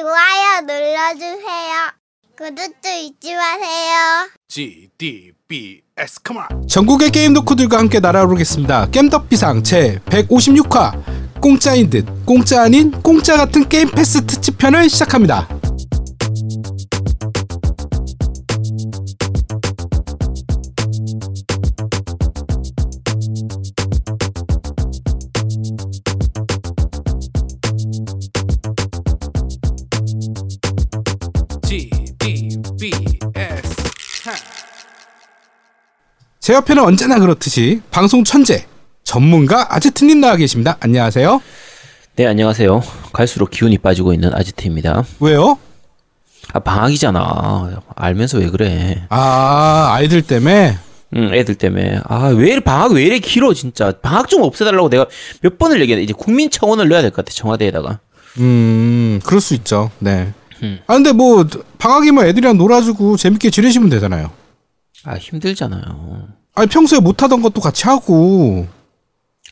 좋아요 눌러주세요. 구독도 잊지 마세요. GDBS, come on. 전국의 게임 덕후들과 함께 날아오르겠습니다. 겜덕비상 제 156화 공짜인 듯 공짜 아닌 공짜 같은 게임 패스 특집편을 시작합니다. 제 옆에는 언제나 그렇듯이 방송 천재, 전문가 아지트님 나와 계십니다. 안녕하세요. 네, 안녕하세요. 갈수록 기운이 빠지고 있는 아지트입니다. 왜요? 아, 방학이잖아. 알면서 왜 그래. 아, 아이들 때문에? 응, 애들 때문에. 아, 왜 방학 왜 이래 길어 진짜. 방학 좀 없애달라고 내가 몇 번을 얘기했는데 이제 국민청원을 넣어야 될 것 같아, 청와대에다가. 그럴 수 있죠. 네. 아, 근데 뭐 방학이면 애들이랑 놀아주고 재밌게 지내시면 되잖아요. 아, 힘들잖아요. 아니, 평소에 못하던 것도 같이 하고.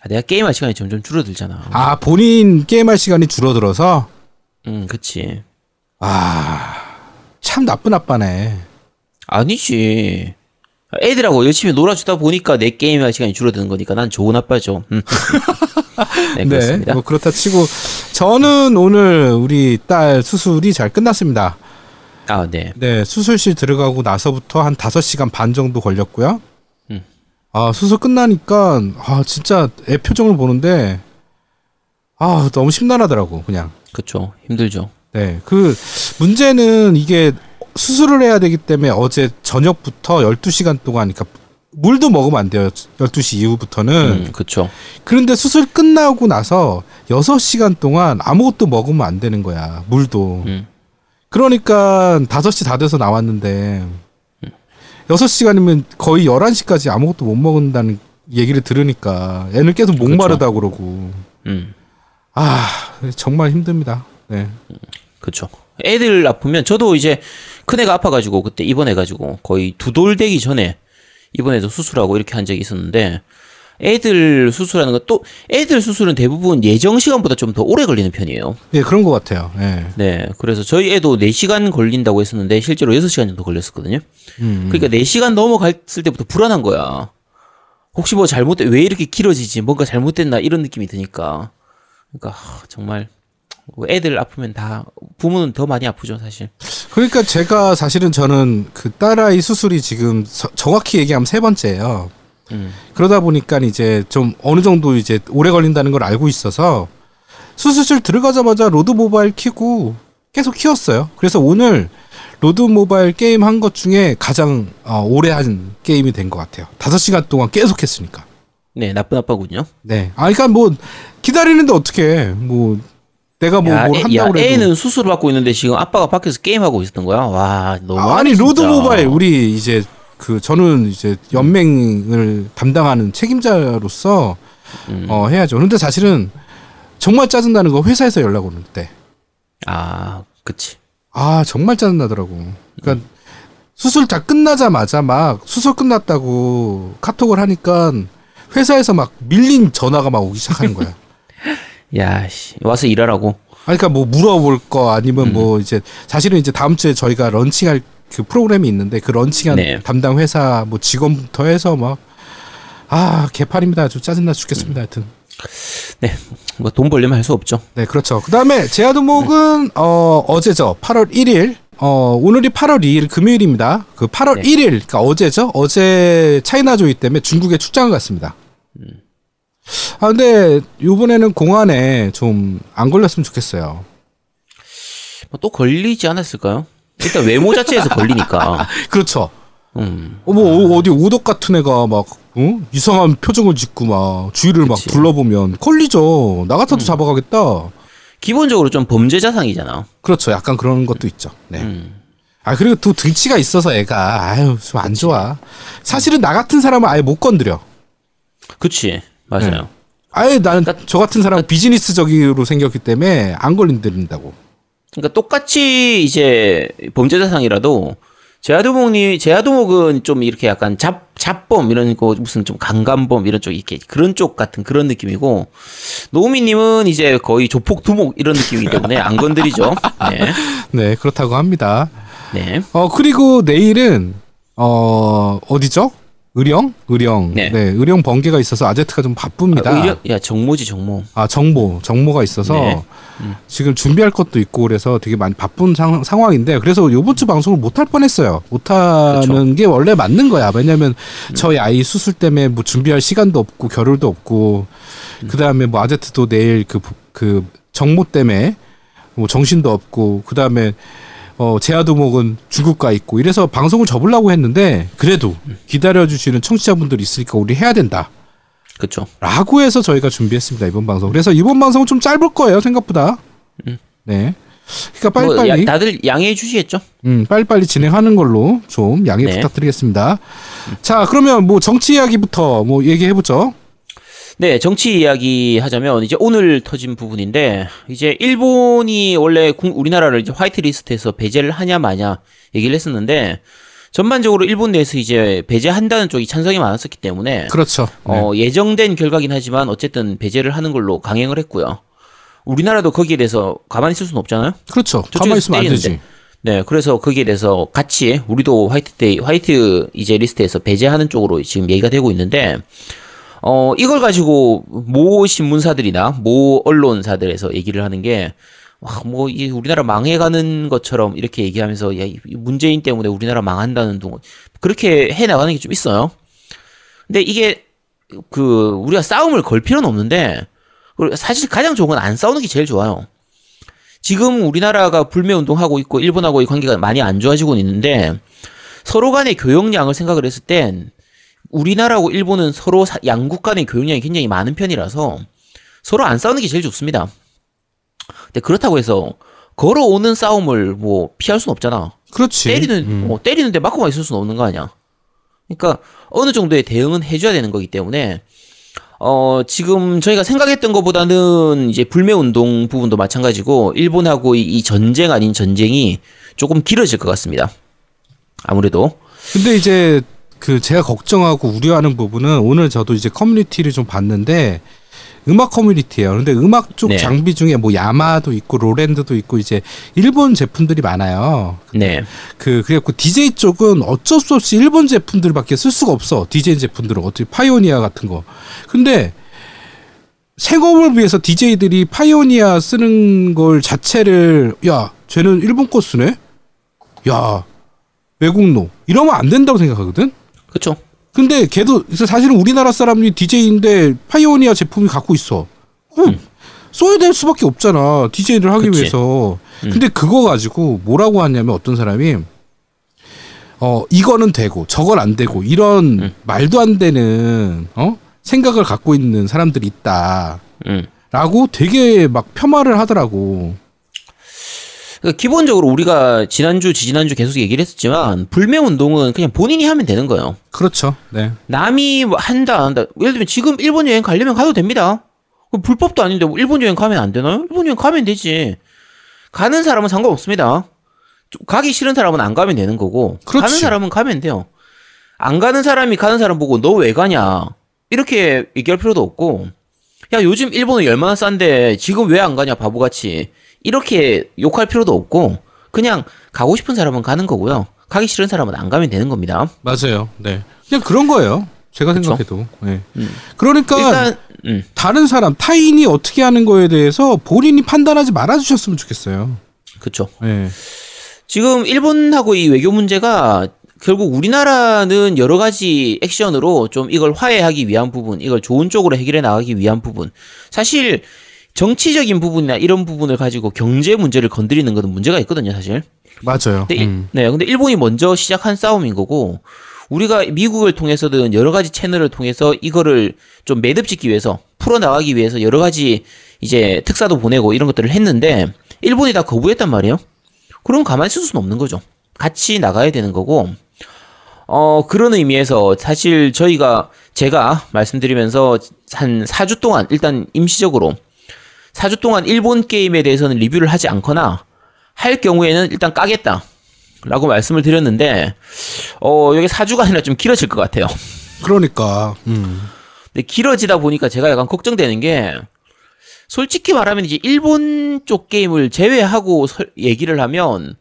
아, 내가 게임할 시간이 점점 줄어들잖아. 아, 본인 게임할 시간이 줄어들어서? 응, 그치. 아, 참 나쁜 아빠네. 아니지. 애들하고 열심히 놀아주다 보니까 내 게임할 시간이 줄어드는 거니까 난 좋은 아빠죠. 네, 그렇습니다. 네, 뭐 그렇다 치고 저는 오늘 우리 딸 수술이 잘 끝났습니다. 아, 네. 네, 수술실 들어가고 나서부터 한 5시간 반 정도 걸렸고요. 아, 수술 끝나니까, 아, 진짜 애 표정을 보는데, 아, 너무 심란하더라고, 그냥. 그쵸, 힘들죠. 네, 문제는 이게 수술을 해야 되기 때문에 어제 저녁부터 12시간 동안, 그러니까 물도 먹으면 안 돼요. 12시 이후부터는. 그쵸. 그런데 수술 끝나고 나서 6시간 동안 아무것도 먹으면 안 되는 거야, 물도. 그러니까 5시 다 돼서 나왔는데 6시간이면 거의 11시까지 아무것도 못 먹는다는 얘기를 들으니까 애는 계속 목마르다고 그러고. 아, 정말 힘듭니다. 네, 그렇죠. 애들 아프면 저도 이제 큰애가 아파가지고 그때 입원해가지고 거의 두 돌 되기 전에 입원해서 수술하고 이렇게 한 적이 있었는데, 애들 수술하는 건 또 애들 수술은 대부분 예정 시간보다 좀 더 오래 걸리는 편이에요. 예, 그런 것 같아요. 예. 네, 그래서 저희 애도 4시간 걸린다고 했었는데 실제로 6시간 정도 걸렸었거든요. 그러니까 4시간 넘어갔을 때부터 불안한 거야. 혹시 뭐 잘못된, 왜 이렇게 길어지지, 뭔가 잘못됐나 이런 느낌이 드니까. 그러니까 정말 애들 아프면 다 부모는 더 많이 아프죠, 사실. 그러니까 제가 사실은 저는 그 딸아이 수술이 지금 정확히 얘기하면 3번째예요. 그러다 보니까 이제 좀 어느 정도 이제 오래 걸린다는 걸 알고 있어서 수술실 들어가자마자 로드 모바일 켜고 계속 키웠어요. 그래서 오늘 로드 모바일 게임 한 것 중에 가장 오래 한 게임이 된 것 같아요. 5시간 동안 계속 했으니까. 네, 나쁜 아빠군요. 네. 아, 그러니까 뭐 기다리는데 어떡해. 뭐 내가 뭐 뭘 한다고 해도. 애는 수술을 받고 있는데 지금 아빠가 밖에서 게임하고 있었던 거야. 와, 너무. 아니, 로드 모바일 우리 이제 저는 이제 연맹을 담당하는 책임자로서 해야죠. 근데 사실은 정말 짜증나는 거 회사에서 연락 오는 때. 아, 그치. 아, 정말 짜증나더라고. 그러니까 수술 다 끝나자마자 막 수술 끝났다고 카톡을 하니까 회사에서 막 밀린 전화가 막 오기 시작하는 거야. 야, 씨. 와서 일하라고. 그러니까 뭐 물어볼 거 아니면 뭐 이제 사실은 이제 다음 주에 저희가 런칭할 그 프로그램이 있는데 그 런칭한 담당 회사 뭐 직원부터 해서 막, 아, 개판입니다. 아주 짜증나 죽겠습니다. 하여튼. 네, 뭐 돈 벌려면 할 수 없죠. 네, 그렇죠. 그 다음에 제아도목은 어제죠. 8월 1일. 오늘이 8월 2일 금요일입니다. 그 8월 1일, 그러니까 어제죠. 어제 차이나조이 때문에 중국에 출장을 갔습니다. 아, 근데 이번에는 공안에 좀 안 걸렸으면 좋겠어요. 또 걸리지 않았을까요? 일단 외모 자체에서 걸리니까. 그렇죠. 뭐 어디 오덕 같은 애가 막 이상한 표정을 짓고 막 주위를 막 둘러보면 걸리죠. 나 같아도 잡아가겠다. 기본적으로 좀 범죄 자상이잖아. 그렇죠. 약간 그런 것도 있죠. 네. 아, 그리고 또 등치가 있어서 애가 아유 좀 안 좋아. 사실은 나 같은 사람은 아예 못 건드려. 그치, 맞아요. 네. 아예 나는 저 같은 사람 비즈니스적으로 생겼기 때문에 안 걸린다고. 그러니까 똑같이 이제 범죄 자상이라도 제아도목은 좀 이렇게 약간 잡범 이런 거, 무슨 좀 강간범 이런 쪽, 이렇게 그런 쪽 같은 그런 느낌이고, 노우미님은 이제 거의 조폭두목 이런 느낌이기 때문에 안 건드리죠. 네. 네, 그렇다고 합니다. 네. 그리고 내일은 어디죠? 의령? 네. 네, 의령 번개가 있어서 아제트가 좀 바쁩니다. 정모지. 아, 정모가 있어서 네. 지금 준비할 것도 있고 그래서 되게 많이 바쁜 상황인데, 그래서 요번 주 방송을 못할 뻔했어요. 못하는 그렇죠. 게 원래 맞는 거야. 왜냐면 저희 아이 수술 때문에 뭐 준비할 시간도 없고 겨를도 없고 그 다음에 뭐 아제트도 내일 그 정모 때문에 뭐 정신도 없고 그 다음에 제아도목은 중국가 있고 이래서 방송을 접으려고 했는데, 그래도 기다려주시는 청취자분들이 있으니까 우리 해야 된다. 그렇죠. 라고 해서 저희가 준비했습니다, 이번 방송. 그래서 이번 방송은 좀 짧을 거예요, 생각보다. 네. 그러니까 빨리빨리. 다들 양해해 주시겠죠? 빨리빨리 진행하는 걸로 좀 양해 부탁드리겠습니다. 자, 그러면 뭐 정치 이야기부터 뭐 얘기해보죠. 네, 정치 이야기 하자면, 이제 오늘 터진 부분인데, 이제 일본이 원래 우리나라를 이제 화이트 리스트에서 배제를 하냐 마냐 얘기를 했었는데, 전반적으로 일본 내에서 이제 배제한다는 쪽이 찬성이 많았었기 때문에. 그렇죠. 네. 예정된 결과긴 하지만, 어쨌든 배제를 하는 걸로 강행을 했고요. 우리나라도 거기에 대해서 가만히 있을 수는 없잖아요? 그렇죠. 가만히 있으면 안 되지. 네, 그래서 거기에 대해서 같이, 우리도 화이트 이제 리스트에서 배제하는 쪽으로 지금 얘기가 되고 있는데, 이걸 가지고 모 신문사들이나 모 언론사들에서 얘기를 하는 게, 뭐, 이 우리나라 망해가는 것처럼 이렇게 얘기하면서, 야, 문재인 때문에 우리나라 망한다는 둥, 그렇게 해 나가는 게 좀 있어요. 근데 이게, 우리가 싸움을 걸 필요는 없는데, 사실 가장 좋은 건 안 싸우는 게 제일 좋아요. 지금 우리나라가 불매운동하고 있고, 일본하고의 관계가 많이 안 좋아지고 있는데, 서로 간의 교역량을 생각을 했을 땐, 우리나라하고 일본은 서로 양국 간의 교역량이 굉장히 많은 편이라서 서로 안 싸우는 게 제일 좋습니다. 근데 그렇다고 해서 걸어오는 싸움을 뭐 피할 수는 없잖아. 그렇지. 때리는데 맞고만 있을 수는 없는 거 아니야. 그러니까 어느 정도의 대응은 해줘야 되는 거기 때문에 지금 저희가 생각했던 것보다는 이제 불매운동 부분도 마찬가지고 일본하고 이 전쟁 아닌 전쟁이 조금 길어질 것 같습니다. 아무래도. 근데 이제 제가 걱정하고 우려하는 부분은, 오늘 저도 이제 커뮤니티를 좀 봤는데, 음악 커뮤니티예요. 근데 음악 쪽 장비 중에 뭐 야마도 있고 로랜드도 있고 이제 일본 제품들이 많아요. 네. 그래갖고 DJ 쪽은 어쩔 수 없이 일본 제품들밖에 쓸 수가 없어. DJ 제품들은 어떻게 파이오니아 같은 거. 근데 생업을 위해서 DJ들이 파이오니아 쓰는 걸 자체를, 야, 쟤는 일본 거 쓰네. 야, 외국노. 이러면 안 된다고 생각하거든. 그렇죠. 근데 걔도 사실은 우리나라 사람이 DJ인데 파이오니아 제품이 갖고 있어. 써야 될 수밖에 없잖아, DJ를 하기 그치. 위해서. 근데 그거 가지고 뭐라고 하냐면, 어떤 사람이 이거는 되고 저건 안 되고 이런 말도 안 되는 생각을 갖고 있는 사람들이 있다. 라고 되게 막 폄하를 하더라고. 그러니까 기본적으로 우리가 지난주, 지난주 계속 얘기를 했었지만, 불매운동은 그냥 본인이 하면 되는 거예요. 그렇죠. 네. 남이 한다, 안 한다. 예를 들면 지금 일본 여행 가려면 가도 됩니다. 불법도 아닌데 일본 여행 가면 안 되나요? 일본 여행 가면 되지. 가는 사람은 상관없습니다. 가기 싫은 사람은 안 가면 되는 거고. 그렇지. 가는 사람은 가면 돼요. 안 가는 사람이 가는 사람 보고 너 왜 가냐, 이렇게 얘기할 필요도 없고, 야, 요즘 일본은 얼마나 싼데 지금 왜 안 가냐, 바보같이, 이렇게 욕할 필요도 없고, 그냥 가고 싶은 사람은 가는 거고요. 가기 싫은 사람은 안 가면 되는 겁니다. 맞아요. 네. 그냥 그런 거예요. 제가 그쵸? 생각해도. 네. 그러니까 일단, 다른 사람, 타인이 어떻게 하는 거에 대해서 본인이 판단하지 말아주셨으면 좋겠어요. 그렇죠. 네. 지금 일본하고 이 외교 문제가, 결국 우리나라는 여러 가지 액션으로 좀 이걸 화해하기 위한 부분, 이걸 좋은 쪽으로 해결해 나가기 위한 부분, 사실 정치적인 부분이나 이런 부분을 가지고 경제 문제를 건드리는 것은 문제가 있거든요, 사실. 맞아요. 근데 네, 근데 일본이 먼저 시작한 싸움인 거고, 우리가 미국을 통해서든 여러 가지 채널을 통해서 이거를 좀 매듭짓기 위해서, 풀어나가기 위해서 여러 가지 이제 특사도 보내고 이런 것들을 했는데, 일본이 다 거부했단 말이에요. 그럼 가만히 있을 수는 없는 거죠. 같이 나가야 되는 거고, 그런 의미에서 사실 제가 말씀드리면서 한 4주 동안, 일단 임시적으로 4주 동안 일본 게임에 대해서는 리뷰를 하지 않거나, 할 경우에는 일단 까겠다. 라고 말씀을 드렸는데 여기 4주가 아니라 좀 길어질 것 같아요. 그러니까. 근데 길어지다 보니까 제가 약간 걱정되는 게, 솔직히 말하면 이제 일본 쪽 게임을 제외하고 얘기를 하면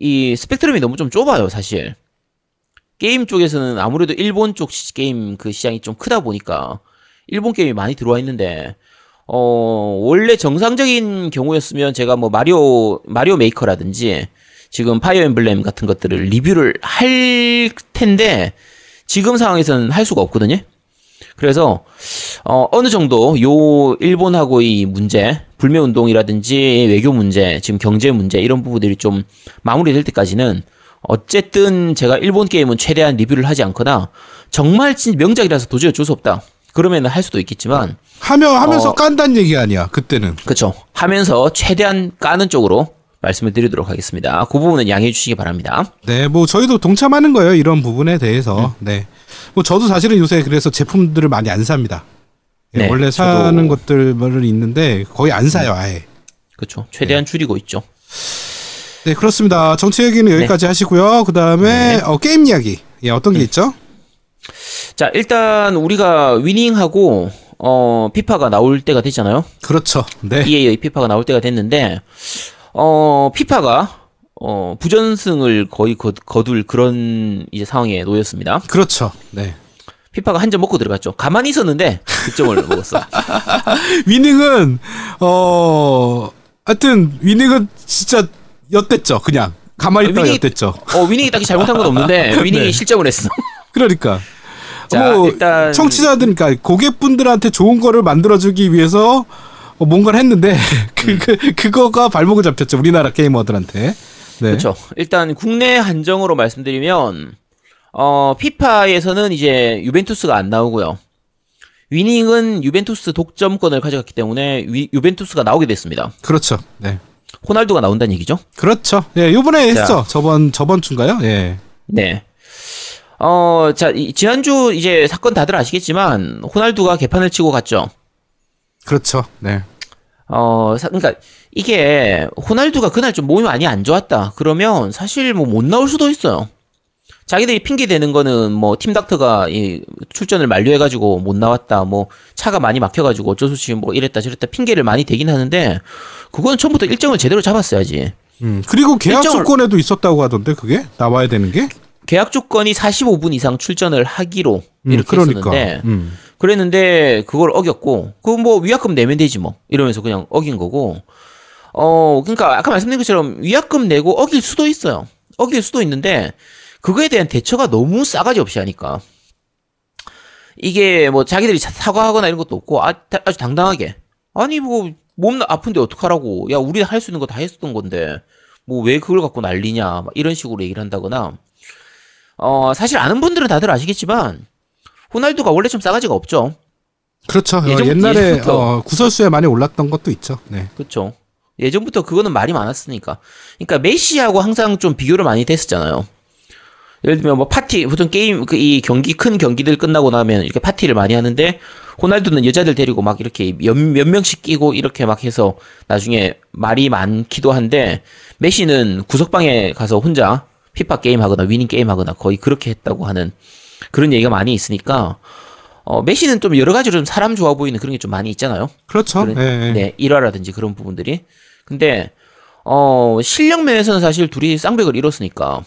이 스펙트럼이 너무 좀 좁아요, 사실. 게임 쪽에서는 아무래도 일본 쪽 게임 그 시장이 좀 크다 보니까 일본 게임이 많이 들어와 있는데, 원래 정상적인 경우였으면 제가 뭐 마리오 메이커라든지 지금 파이어 엠블렘 같은 것들을 리뷰를 할 텐데, 지금 상황에서는 할 수가 없거든요. 그래서, 어느 정도 요 일본하고의 문제, 불매운동이라든지 외교 문제, 지금 경제 문제, 이런 부분들이 좀 마무리될 때까지는 어쨌든 제가 일본 게임은 최대한 리뷰를 하지 않거나, 정말 진 명작이라서 도저히 어쩔 수 없다, 그러면 할 수도 있겠지만. 하면서 깐다는 얘기 아니야, 그때는. 그쵸. 하면서 최대한 까는 쪽으로 말씀을 드리도록 하겠습니다. 그 부분은 양해해 주시기 바랍니다. 네, 뭐 저희도 동참하는 거예요, 이런 부분에 대해서. 네. 뭐 저도 사실은 요새 그래서 제품들을 많이 안 삽니다. 네, 네, 원래 사는 것들은 있는데 거의 안 사요, 아예. 그렇죠. 최대한 네. 줄이고 있죠. 네, 그렇습니다. 정치 얘기는 여기까지 네. 하시고요. 그 다음에 네. 게임 이야기. 예, 어떤 게 있죠? 자, 일단 우리가 위닝하고 피파가 나올 때가 됐잖아요. 그렇죠. 네. EA의 피파가 나올 때가 됐는데 피파가 부전승을 거의 거둘 그런 이제 상황에 놓였습니다. 그렇죠. 네. 피파가 한 점 먹고 들어갔죠. 가만히 있었는데 득점을 먹었어. 위닝은 하여튼 위닝은 진짜 엿됐죠. 그냥 가만히 있다가 엿됐죠. 위닝이 딱히 잘못한 건 없는데 위닝이 네. 실점을 했어. 그러니까. 자, 뭐 일단 청취자들, 그러니까 고객분들한테 좋은 거를 만들어주기 위해서 뭔가를 했는데 그거가 발목을 잡혔죠, 우리나라 게이머들한테. 네. 그렇죠. 일단 국내 한정으로 말씀드리면 피파에서는 이제 유벤투스가 안 나오고요. 위닝은 유벤투스 독점권을 가져갔기 때문에 유벤투스가 나오게 됐습니다. 그렇죠. 네. 호날두가 나온다는 얘기죠. 그렇죠. 예, 요번에 했죠. 저번 주인가요? 예. 네. 자, 지난주 이제 사건 다들 아시겠지만 호날두가 개판을 치고 갔죠. 그렇죠. 네. 그러니까 이게 호날두가 그날 좀 몸이 많이 안 좋았다 그러면 사실 뭐 못 나올 수도 있어요. 자기들이 핑계 대는 거는 뭐 팀 닥터가 이 출전을 만료해가지고 못 나왔다, 뭐 차가 많이 막혀가지고 어쩔 수 없이 뭐 이랬다 저랬다 핑계를 많이 대긴 하는데, 그건 처음부터 일정을 제대로 잡았어야지. 그리고 계약 조건에도 있었다고 하던데, 그게 나와야 되는 게? 계약 조건이 45분 이상 출전을 하기로 이렇게 그러니까. 했었는데 그랬는데 그걸 어겼고, 그 뭐 위약금 내면 되지 뭐 이러면서 그냥 어긴 거고. 그러니까 아까 말씀드린 것처럼 위약금 내고 어길 수도 있어요. 어길 수도 있는데 그거에 대한 대처가 너무 싸가지 없이 하니까 이게 뭐 자기들이 사과하거나 이런 것도 없고, 아주 당당하게, 아니 뭐 몸 아픈데 어떡하라고, 야 우리 할 수 있는 거 다 했었던 건데 뭐 왜 그걸 갖고 난리냐, 막 이런 식으로 얘기를 한다거나. 사실 아는 분들은 다들 아시겠지만 호날두가 원래 좀 싸가지가 없죠. 그렇죠. 옛날에 구설수에 많이 올랐던 것도 있죠. 네. 그렇죠. 예전부터 그거는 말이 많았으니까. 그러니까 메시하고 항상 좀 비교를 많이 했었잖아요. 예를 들면 뭐 파티, 보통 게임 이 경기 큰 경기들 끝나고 나면 이렇게 파티를 많이 하는데, 호날두는 여자들 데리고 막 이렇게 몇 명씩 끼고 이렇게 막 해서 나중에 말이 많기도 한데, 메시는 구석방에 가서 혼자 피파 게임하거나 위닝 게임하거나 거의 그렇게 했다고 하는 그런 얘기가 많이 있으니까, 메시는 좀 여러 가지로 좀 사람 좋아 보이는 그런 게 좀 많이 있잖아요. 그렇죠. 그런, 네, 일화라든지 그런 부분들이. 근데 실력 면에서는 사실 둘이 쌍벽을 이뤘으니까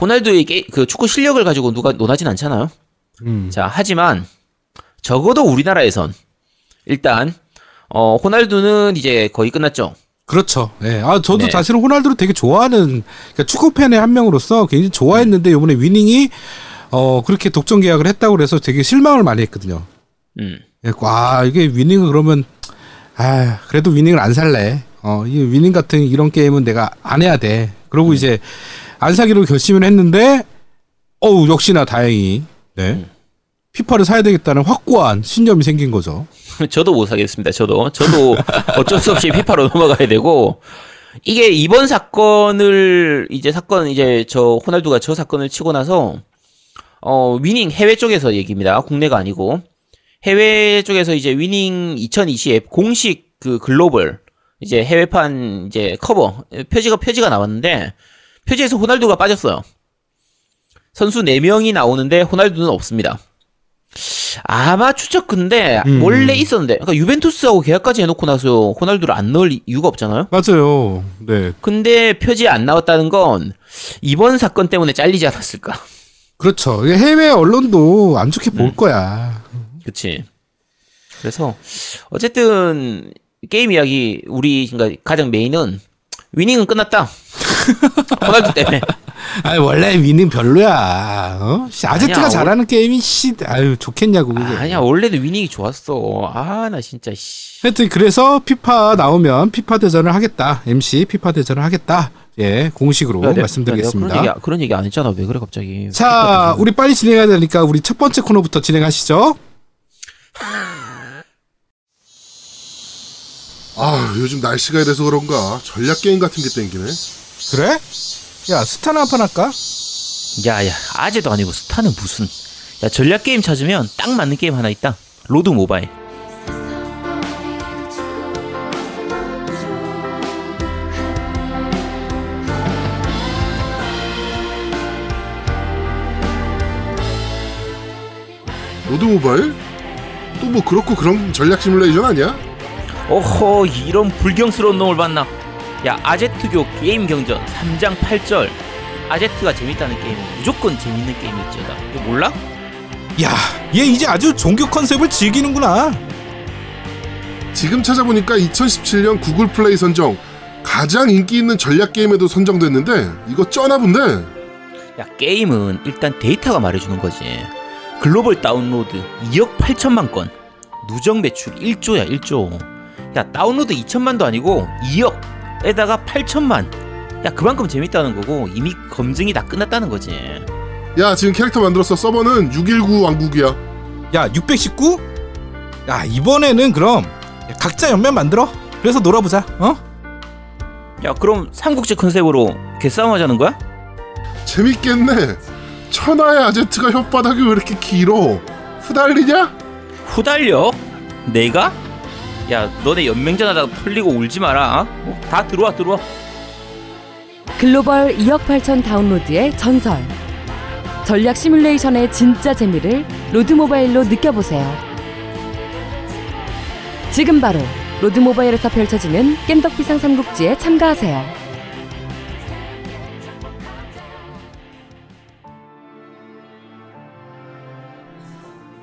호날두의 그 축구 실력을 가지고 누가 논하진 않잖아요. 자, 하지만 적어도 우리나라에선 일단 호날두는 이제 거의 끝났죠. 그렇죠. 네. 아, 저도 네. 사실은 호날두를 되게 좋아하는, 그러니까 축구팬의 한 명으로서 굉장히 좋아했는데, 요번에 위닝이, 그렇게 독점 계약을 했다고 그래서 되게 실망을 많이 했거든요. 와, 이게 위닝은 그러면, 아, 그래도 위닝을 안 살래. 이 위닝 같은 이런 게임은 내가 안 해야 돼. 그러고 이제 안 사기로 결심을 했는데, 어우, 역시나 다행히, 네. 피파를 사야 되겠다는 확고한 신념이 생긴 거죠. 저도 못 사겠습니다. 저도 어쩔 수 없이 피파로 넘어가야 되고, 이게 이번 사건 이제 저 호날두가 저 사건을 치고 나서 위닝 해외 쪽에서 얘기입니다. 국내가 아니고 해외 쪽에서 이제 위닝 2020 앱 공식 그 글로벌 이제 해외판 이제 커버 표지가 나왔는데, 표지에서 호날두가 빠졌어요. 선수 4명이 나오는데 호날두는 없습니다. 아마 추측 근데 원래 있었는데 그러니까 유벤투스하고 계약까지 해놓고 나서 호날두를 안 넣을 이유가 없잖아요. 맞아요. 네. 근데 표지에 안 나왔다는 건 이번 사건 때문에 잘리지 않았을까. 그렇죠. 해외 언론도 안 좋게 볼 거야. 그렇지. 그래서 어쨌든 게임 이야기 우리 그러니까 가장 메인은 위닝은 끝났다. 호날두 때문에. 아니 원래 위닝 별로야. 어? 아제트가 아니야, 잘하는 게임이 아유 좋겠냐고. 그게. 아니야 원래도 위닝이 좋았어. 아 나 진짜 씨. 하여튼 그래서 피파 나오면 피파 대전을 하겠다. MC 피파 대전을 하겠다. 예 공식으로 야, 말씀드리겠습니다. 그런 얘기 안 했잖아. 왜 그래 갑자기. 자 우리 빨리 진행해야 되니까 우리 첫 번째 코너부터 진행하시죠. 아 요즘 날씨가 이래서 그런가 전략 게임 같은 게 땡기네. 그래? 야 스타나 한판 할까? 야야 아재도 아니고 스타는 무슨. 야 전략 게임 찾으면 딱 맞는 게임 하나 있다. 로드 모바일. 로드 모바일? 또 뭐 그렇고 그런 전략 시뮬레이션 아니야? 어허 이런 불경스러운 놈을 봤나. 야 아제트교 게임 경전 3장 8절 아제트가 재밌다는 게임은 무조건 재밌는 게임일지어다. 이거 몰라? 야 얘 이제 아주 종교 컨셉을 즐기는구나. 지금 찾아보니까 2017년 구글 플레이 선정 가장 인기 있는 전략 게임에도 선정됐는데 이거 쩌나 본데. 야 게임은 일단 데이터가 말해주는 거지. 글로벌 다운로드 2억 8천만 건 누적 매출 1조야 1조. 야 다운로드 2천만도 아니고 2억에다가 8천만. 야 그만큼 재밌다는 거고 이미 검증이 다 끝났다는 거지. 야 지금 캐릭터 만들었어. 서버는 619 왕국이야. 야 619? 야 이번에는 그럼 각자 연맹 만들어. 그래서 놀아보자. 어? 야 그럼 삼국지 컨셉으로 개싸움 하자는 거야? 재밌겠네. 천하의 아제트가 혓바닥이 왜 이렇게 길어? 후달리냐? 후달려? 내가? 야 너네 연맹전 하다가 풀리고 울지 마라. 어? 다 들어와. 글로벌 2억 8천 다운로드의 전설. 전략 시뮬레이션의 진짜 재미를 로드모바일로 느껴보세요. 지금 바로 로드모바일에서 펼쳐지는 겜덕비상 삼국지에 참가하세요.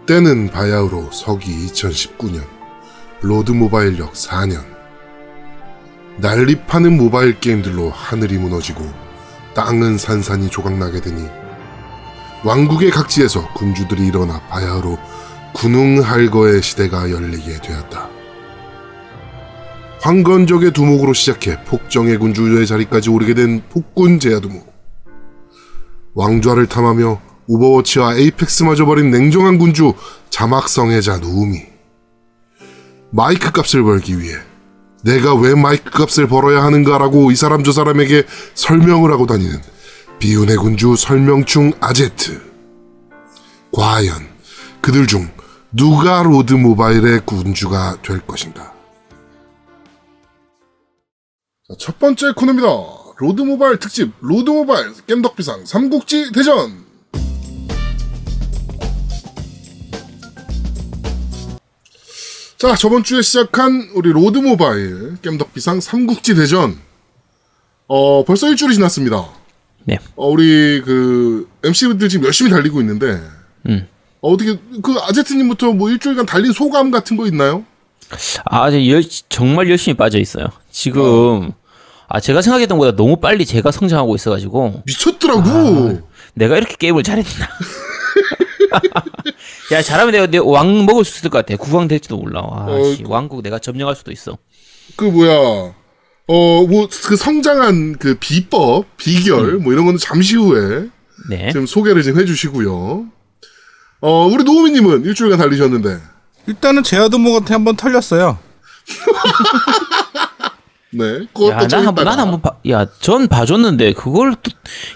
때는 바야흐로 서기 2019년 로드 모바일력 4년. 난립하는 모바일 게임들로 하늘이 무너지고 땅은 산산이 조각나게 되니 왕국의 각지에서 군주들이 일어나 바야흐로 군웅할거의 시대가 열리게 되었다. 황건적의 두목으로 시작해 폭정의 군주의 자리까지 오르게 된 폭군 제야두목. 왕좌를 탐하며 오버워치와 에이펙스마저 버린 냉정한 군주 자막성애자 누우미. 마이크 값을 벌기 위해 내가 왜 마이크 값을 벌어야 하는가라고 이 사람 저 사람에게 설명을 하고 다니는 비운의 군주 설명충 아제트. 과연 그들 중 누가 로드 모바일의 군주가 될 것인가. 자, 첫 번째 코너입니다. 로드 모바일 특집 로드 모바일 겜덕비상 삼국지 대전. 자, 저번 주에 시작한 우리 로드 모바일 겜덕비상 삼국지 대전. 벌써 일주일이 지났습니다. 네. 우리 그 MC분들 지금 열심히 달리고 있는데. 어떻게 그 아제트님부터 뭐 일주일간 달린 소감 같은 거 있나요? 아, 정말 열심히 빠져 있어요. 지금 제가 생각했던 것보다 너무 빨리 제가 성장하고 있어 가지고 미쳤더라고. 아, 내가 이렇게 게임을 잘했나? 야 잘하면 내가 왕 먹을 수 있을 것 같아. 국왕 될지도 몰라. 아씨 왕국 내가 점령할 수도 있어. 그 뭐야 뭐 그 성장한 그 비법 비결 뭐 이런 거는 잠시 후에 네. 지금 소개를 좀 해주시고요. 우리 노우미님은 일주일간 달리셨는데 일단은 제아도목한테 한번 털렸어요. 네. 전 봐줬는데 그걸 또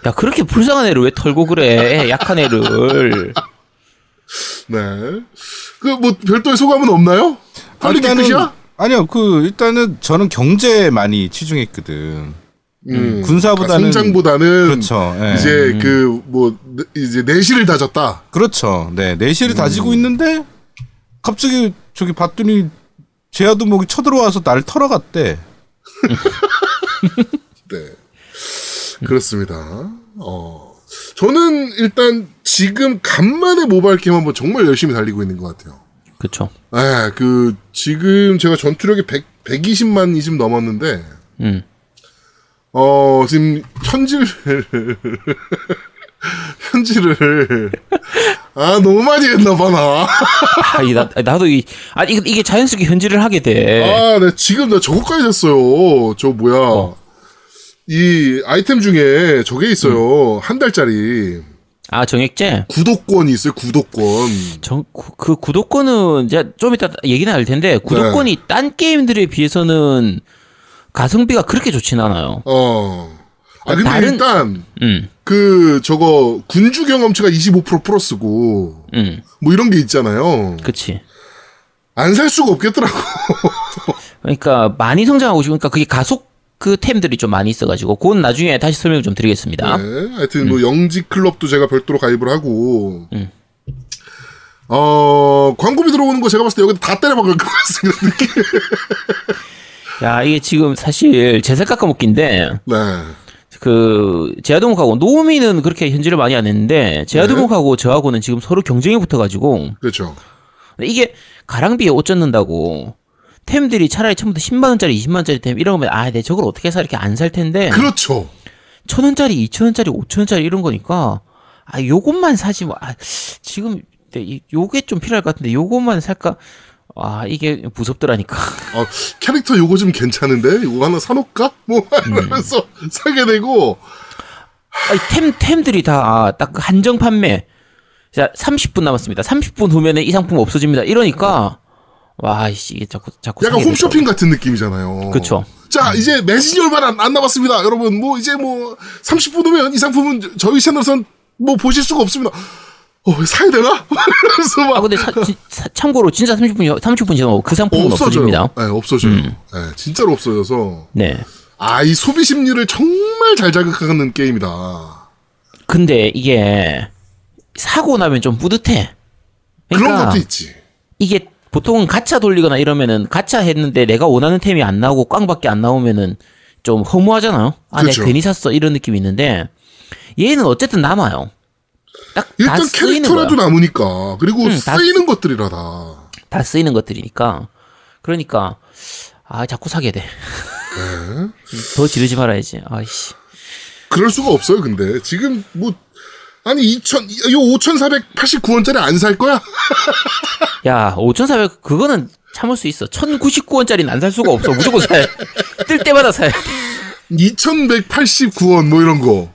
야 그렇게 불쌍한 애를 왜 털고 그래? 약한 애를. 네. 그 뭐 별도의 소감은 없나요? 털리기 끝이야? 아니요. 그 일단은 저는 경제에 많이 치중했거든. 군사보다는. 그러니까 성장보다는. 그렇죠. 네. 이제 그, 뭐, 이제 내실을 다졌다. 그렇죠. 네. 내실을 다지고 있는데, 갑자기 저기 봤더니 제아두목이 쳐들어와서 날 털어갔대. 네. 그렇습니다. 저는 일단 지금 간만에 모바일 게임 한번 정말 열심히 달리고 있는 것 같아요. 그쵸. 네, 그, 지금 제가 전투력이 120만이 좀 넘었는데, 지금 현질을, 아, 너무 많이 했나봐, 나. 나도 이게 자연스럽게 현질을 하게 돼. 아, 네, 지금 나 저거까지 했어요. 저 뭐야. 이 아이템 중에 저게 있어요. 한 달짜리. 아, 정액제? 구독권이 있어요, 구독권. 그 구독권은, 제가 좀 이따 얘기는 할 텐데, 구독권이 네. 딴 게임들에 비해서는 가성비가 그렇게 좋진 않아요. 아, 근데 다른... 일단, 그, 저거, 군주 경험치가 25% 플러스고, 뭐 이런 게 있잖아요. 그치. 안 살 수가 없겠더라고. 그러니까, 많이 성장하고 싶으니까, 그게 가속, 그 템들이 좀 많이 있어가지고 그건 나중에 다시 설명을 좀 드리겠습니다. 네, 하여튼 뭐 영지 클럽도 제가 별도로 가입을 하고 광고비 들어오는 거 제가 봤을 때 여기다 다 때려박을 것 같습니다. 야 이게 지금 사실 제살 깎아먹기인데 네. 그 제아도목하고 노미는 그렇게 현질을 많이 안 했는데 제아도목하고 네. 저하고는 지금 서로 경쟁이 붙어가지고 그렇죠. 이게 가랑비에 옷 젖는다고 템들이 차라리 처음부터 10만원짜리, 20만원짜리 템, 이런 거면, 아, 내 저걸 어떻게 사? 이렇게 안 살 텐데. 그렇죠. 1000원짜리, 2000원짜리, 5000원짜리 이런 거니까, 아, 요것만 사지, 뭐, 아, 지금, 요게 좀 필요할 것 같은데, 요것만 살까? 아, 이게 무섭더라니까. 아, 캐릭터 요거 좀 괜찮은데? 요거 하나 사놓을까? 뭐, 이러면서 사게 되고. 아니, 템들이 다, 딱 한정 판매. 자, 30분 남았습니다. 30분 후면은 이 상품 없어집니다. 이러니까, 와, 이씨, 이게 자꾸. 약간 홈쇼핑 될까? 같은 느낌이잖아요. 그쵸. 자, 이제 매진이 얼마 안 남았습니다. 여러분, 뭐, 이제 뭐, 30분 후면 이 상품은 저희 채널에선 뭐, 보실 수가 없습니다. 사야 되나? 막. 아, 근데 참고로, 진짜 30분 지나고 그 상품은 없어집니다. 네, 없어져요. 네, 진짜로 없어져서. 네. 아, 이 소비 심리를 정말 잘 자극하는 게임이다. 근데 이게, 사고 나면 좀 뿌듯해. 그러니까 그런 것도 있지. 이게, 보통은 가차 돌리거나 이러면은 가차 했는데 내가 원하는 템이 안 나오고 꽝밖에 안 나오면은 좀 허무하잖아요. 아, 그렇죠. 내가 괜히 샀어 이런 느낌이 있는데 얘는 어쨌든 남아요. 딱 일단 다 쓰이는 캐릭터라도 거야. 남으니까 그리고 쓰이는 것들이라 다 쓰이는 것들이니까 그러니까 아 자꾸 사게 돼. 네. 더 지르지 말아야지. 아이씨. 그럴 수가 없어요. 근데 지금 뭐. 아니, 5,489원짜리 안 살 거야? 야, 5,400, 그거는 참을 수 있어. 1,099원짜리는 안 살 수가 없어. 무조건 사야. 뜰 때마다 사야. 2,189원, 뭐 이런 거.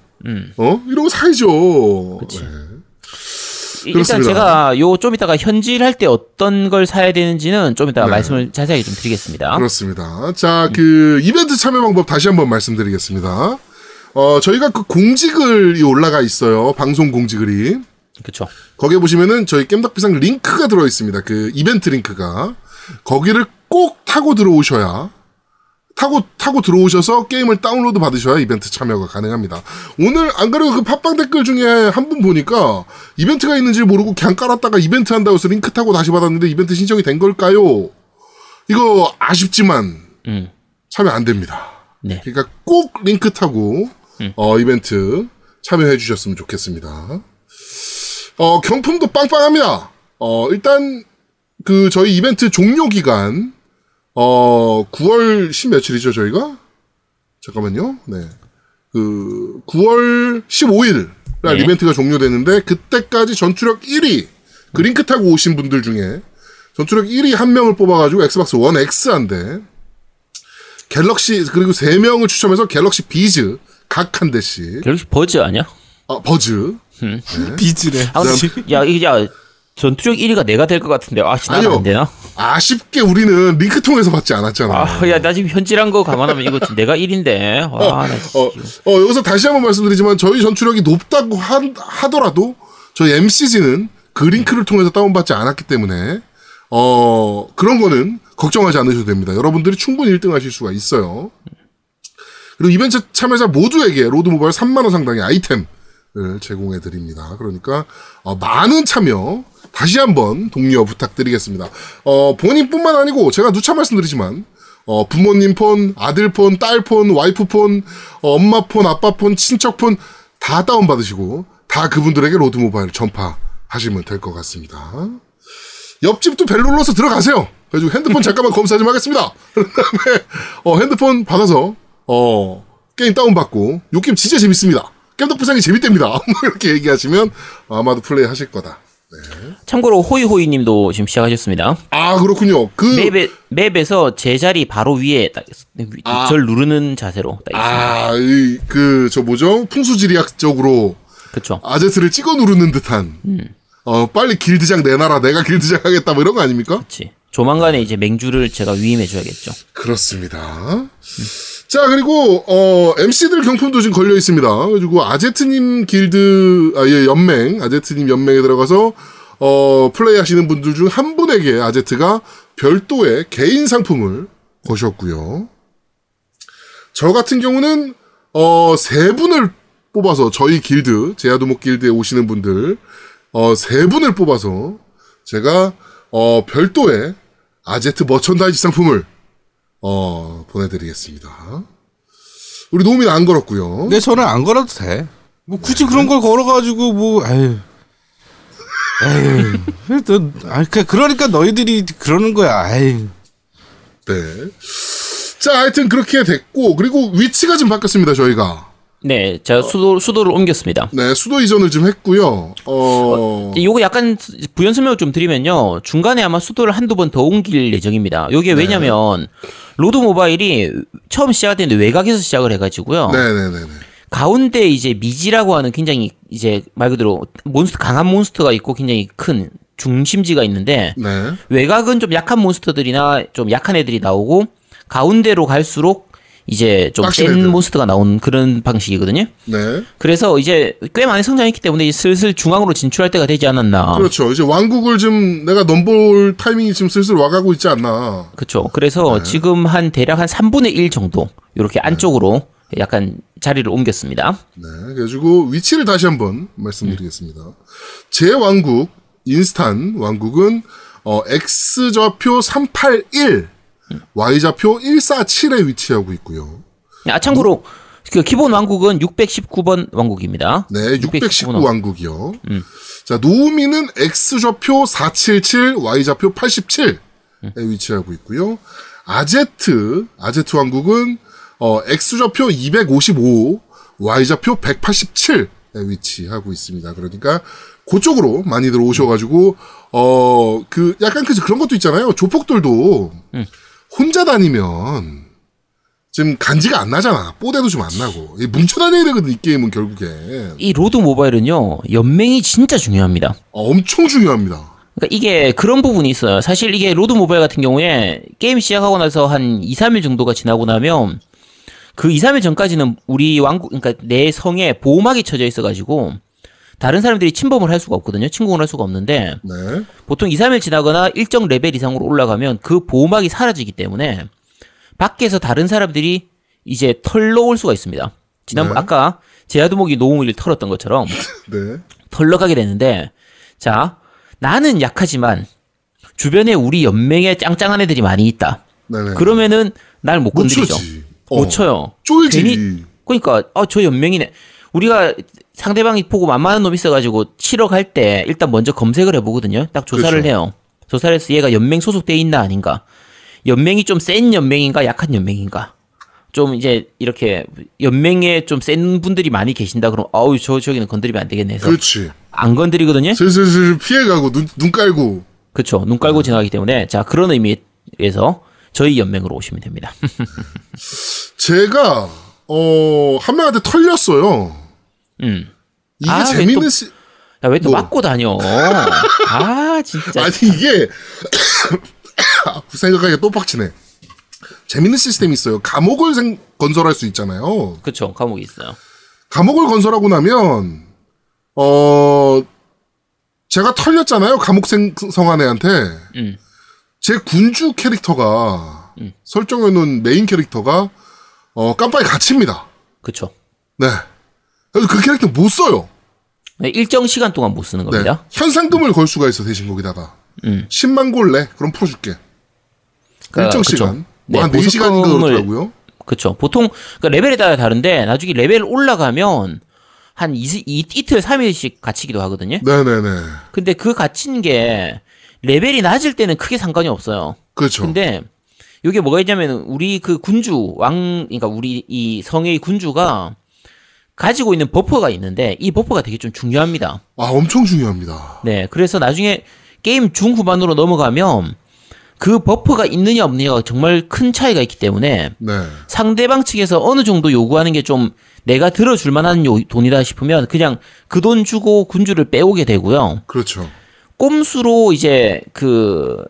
이런 거 사야죠. 그치. 네. 일단 제가 요 좀 이따가 현질할 때 어떤 걸 사야 되는지는 좀 이따 네. 말씀을 자세하게 좀 드리겠습니다. 그렇습니다. 자, 그, 이벤트 참여 방법 다시 한번 말씀드리겠습니다. 저희가 그 공지글이 올라가 있어요. 방송 공지글이. 그쵸. 거기에 보시면은 저희 겜덕비상 링크가 들어있습니다. 그 이벤트 링크가. 거기를 꼭 타고 들어오셔야, 타고 들어오셔서 게임을 다운로드 받으셔야 이벤트 참여가 가능합니다. 오늘 안 그래도 그 팟빵 댓글 중에 한 분 보니까 이벤트가 있는지 모르고 그냥 깔았다가 이벤트 한다고 해서 링크 타고 다시 받았는데 이벤트 신청이 된 걸까요? 이거 아쉽지만, 참여 안 됩니다. 네. 그러니까 꼭 링크 타고, 이벤트 참여해 주셨으면 좋겠습니다. 경품도 빵빵합니다. 일단, 그, 저희 이벤트 종료 기간, 9월 10 며칠이죠, 저희가? 잠깐만요. 네. 그, 9월 15일 날 네. 이벤트가 종료되는데, 그때까지 전투력 1위, 그 링크 타고 오신 분들 중에, 전투력 1위 한 명을 뽑아가지고 엑스박스 1 X한데, 갤럭시 그리고 3명을 추첨해서 갤럭시 비즈 각 한 대씩. 갤럭시 버즈 아니야? 아 버즈. 네. 비즈래. 아, 야 전투력 1위가 내가 될 것 같은데 아시나요? 안 되나? 아쉽게 우리는 링크 통해서 받지 않았잖아. 아, 야 나 지금 현질한 거 감안하면 이거 내가 1인데. 와, 나 여기서 다시 한번 말씀드리지만 저희 전투력이 높다고 하더라도 저희 MCG는 그 링크를 통해서 다운받지 않았기 때문에 그런 거는. 걱정하지 않으셔도 됩니다. 여러분들이 충분히 1등 하실 수가 있어요. 그리고 이벤트 참여자 모두에게 로드 모바일 3만 원 상당의 아이템을 제공해 드립니다. 그러니까 많은 참여 다시 한번 독려 부탁드리겠습니다. 본인뿐만 아니고 제가 누차 말씀드리지만 부모님 폰, 아들 폰, 딸 폰, 와이프 폰, 엄마 폰, 아빠 폰, 친척 폰 다 다운받으시고 다 그분들에게 로드 모바일 전파하시면 될 것 같습니다. 옆집도 벨 눌러서 들어가세요. 그래가지고 핸드폰 잠깐만 검사 좀 하겠습니다. 그런 다음에 핸드폰 받아서 게임 다운받고 요 게임 진짜 재밌습니다. 겜덕비상이 재밌답니다. 이렇게 얘기하시면 아마도 플레이하실 거다. 네. 참고로 호이호이님도 지금 시작하셨습니다. 아 그렇군요. 그 맵에서 제자리 바로 위에 딱 절 누르는 자세로 딱 있습니다. 그 저 뭐죠? 풍수지리학적으로 그렇죠. 아제트를 찍어 누르는 듯한. 빨리 길드장 내놔라. 내가 길드장 하겠다. 뭐 이런 거 아닙니까? 그렇지. 조만간에 이제 맹주를 제가 위임해줘야겠죠. 그렇습니다. 자, 그리고, MC들 경품도 지금 걸려 있습니다. 그리고 아제트님 길드, 연맹, 아제트님 연맹에 들어가서, 플레이 하시는 분들 중 한 분에게 아제트가 별도의 개인 상품을 거셨고요. 저 같은 경우는, 세 분을 뽑아서, 저희 길드, 제야도목 길드에 오시는 분들, 세 분을 뽑아서, 제가, 별도의 아제트 머천다이즈 상품을 보내드리겠습니다. 우리 노미는 안 걸었고요. 네, 저는 안 걸어도 돼. 뭐 굳이 그런 걸 걸어가지고 뭐 그러니까 너희들이 그러는 거야. 네. 자, 하여튼 그렇게 됐고 그리고 위치가 좀 바뀌었습니다. 저희가. 네, 제가 수도를 옮겼습니다. 네, 수도 이전을 좀 했고요. 요거 약간 부연 설명을 좀 드리면요. 중간에 아마 수도를 한두 번 더 옮길 예정입니다. 요게 네. 왜냐면, 로드 모바일이 처음 시작했는데 외곽에서 시작을 해가지고요. 네네네. 가운데 이제 미지라고 하는 굉장히 이제 말 그대로 강한 몬스터가 있고 굉장히 큰 중심지가 있는데, 네. 외곽은 좀 약한 몬스터들이나 좀 약한 애들이 나오고, 가운데로 갈수록 이제 좀 센 몬스터가 나온 그런 방식이거든요. 네. 그래서 이제 꽤 많이 성장했기 때문에 이제 슬슬 중앙으로 진출할 때가 되지 않았나. 그렇죠. 이제 왕국을 좀 내가 넘볼 타이밍이 지금 슬슬 와가고 있지 않나. 그렇죠. 그래서 네. 지금 한 대략 한 3분의 1 정도 이렇게 안쪽으로 네. 약간 자리를 옮겼습니다. 네. 그래가지고 위치를 다시 한번 말씀드리겠습니다. 제 왕국 인스탄 왕국은 X좌표 381. Y좌표 147에 위치하고 있고요. 아, 참고로 그 기본 왕국은 619번 왕국입니다. 네, 619 왕국이요. 자, 노우미는 X좌표 477, Y좌표 87에 위치하고 있고요. 아제트 왕국은 X좌표 255, Y좌표 187에 위치하고 있습니다. 그러니까 그쪽으로 많이들 오셔가지고 그 약간 그런 것도 있잖아요. 조폭들도 혼자 다니면, 지금 간지가 안 나잖아. 뽀대도 좀 안 나고. 뭉쳐다녀야 되거든, 이 게임은 결국에. 이 로드 모바일은요, 연맹이 진짜 중요합니다. 엄청 중요합니다. 그러니까 이게 그런 부분이 있어요. 사실 이게 로드 모바일 같은 경우에 게임 시작하고 나서 한 2, 3일 정도가 지나고 나면, 그 2, 3일 전까지는 우리 왕국, 그러니까 내 성에 보호막이 쳐져 있어가지고, 다른 사람들이 침범을 할 수가 없거든요. 침공을 할 수가 없는데 네. 보통 2, 3일 지나거나 일정 레벨 이상으로 올라가면 그 보호막이 사라지기 때문에 밖에서 다른 사람들이 이제 털러 올 수가 있습니다. 지난번 네. 아까 제야두목이 노우미를 털었던 것처럼 네. 털러 가게 되는데 자 나는 약하지만 주변에 우리 연맹에 짱짱한 애들이 많이 있다. 네네. 그러면은 날 못 건드리죠. 못 쳐요. 쫄지. 괜히, 그러니까 저 연맹이네. 우리가 상대방이 보고 만만한 놈이 있어가지고 치러 갈 때 일단 먼저 검색을 해보거든요. 딱 조사를 그렇죠. 해요. 조사를 해서 얘가 연맹 소속돼 있나 아닌가. 연맹이 좀 센 연맹인가 약한 연맹인가. 좀 이제 이렇게 연맹에 좀 센 분들이 많이 계신다 그러면 아우 저기는 건드리면 안 되겠네 해서 그렇지. 안 건드리거든요. 슬슬 피해가고 눈 깔고. 그렇죠. 눈 깔고 지나가기 때문에 자 그런 의미에서 저희 연맹으로 오시면 됩니다. 제가 한 명한테 털렸어요. 이게 재밌는 왜 또 맞고 다녀. 아, 진짜. 아니, 이게, 그 생각하기가 또 빡치네. 재밌는 시스템이 있어요. 감옥을 건설할 수 있잖아요. 그쵸, 감옥이 있어요. 감옥을 건설하고 나면, 제가 털렸잖아요. 감옥 생성한 애한테. 제 군주 캐릭터가, 설정해놓은 메인 캐릭터가, 깜빡이 갇힙니다. 그쵸. 네. 그래서 그 캐릭터 못 써요. 네, 일정 시간 동안 못 쓰는 겁니다. 네. 현상금을 걸 수가 있어, 대신 거기다가. 10만 골 내? 그럼 풀어줄게. 그러니까, 일정 시간. 뭐 한 4시간 걸더라고요. 그쵸. 보통, 그러니까 레벨에 따라 다른데, 나중에 레벨 올라가면, 한 이틀, 3일씩 갇히기도 하거든요. 네네네. 근데 그 갇힌 게, 레벨이 낮을 때는 크게 상관이 없어요. 그렇죠. 근데, 요게 뭐가 있냐면, 우리 그 군주, 그러니까 우리 이 성의 군주가, 가지고 있는 버퍼가 있는데, 이 버퍼가 되게 좀 중요합니다. 아, 엄청 중요합니다. 네. 그래서 나중에, 게임 중후반으로 넘어가면, 그 버퍼가 있느냐 없느냐가 정말 큰 차이가 있기 때문에 네. 상대방 측에서 어느 정도 요구하는 게 좀 내가 들어줄 만한 돈이다 싶으면 그냥 그 돈 주고 군주를 빼오게 되고요. 그렇죠. 꼼수로 이제 그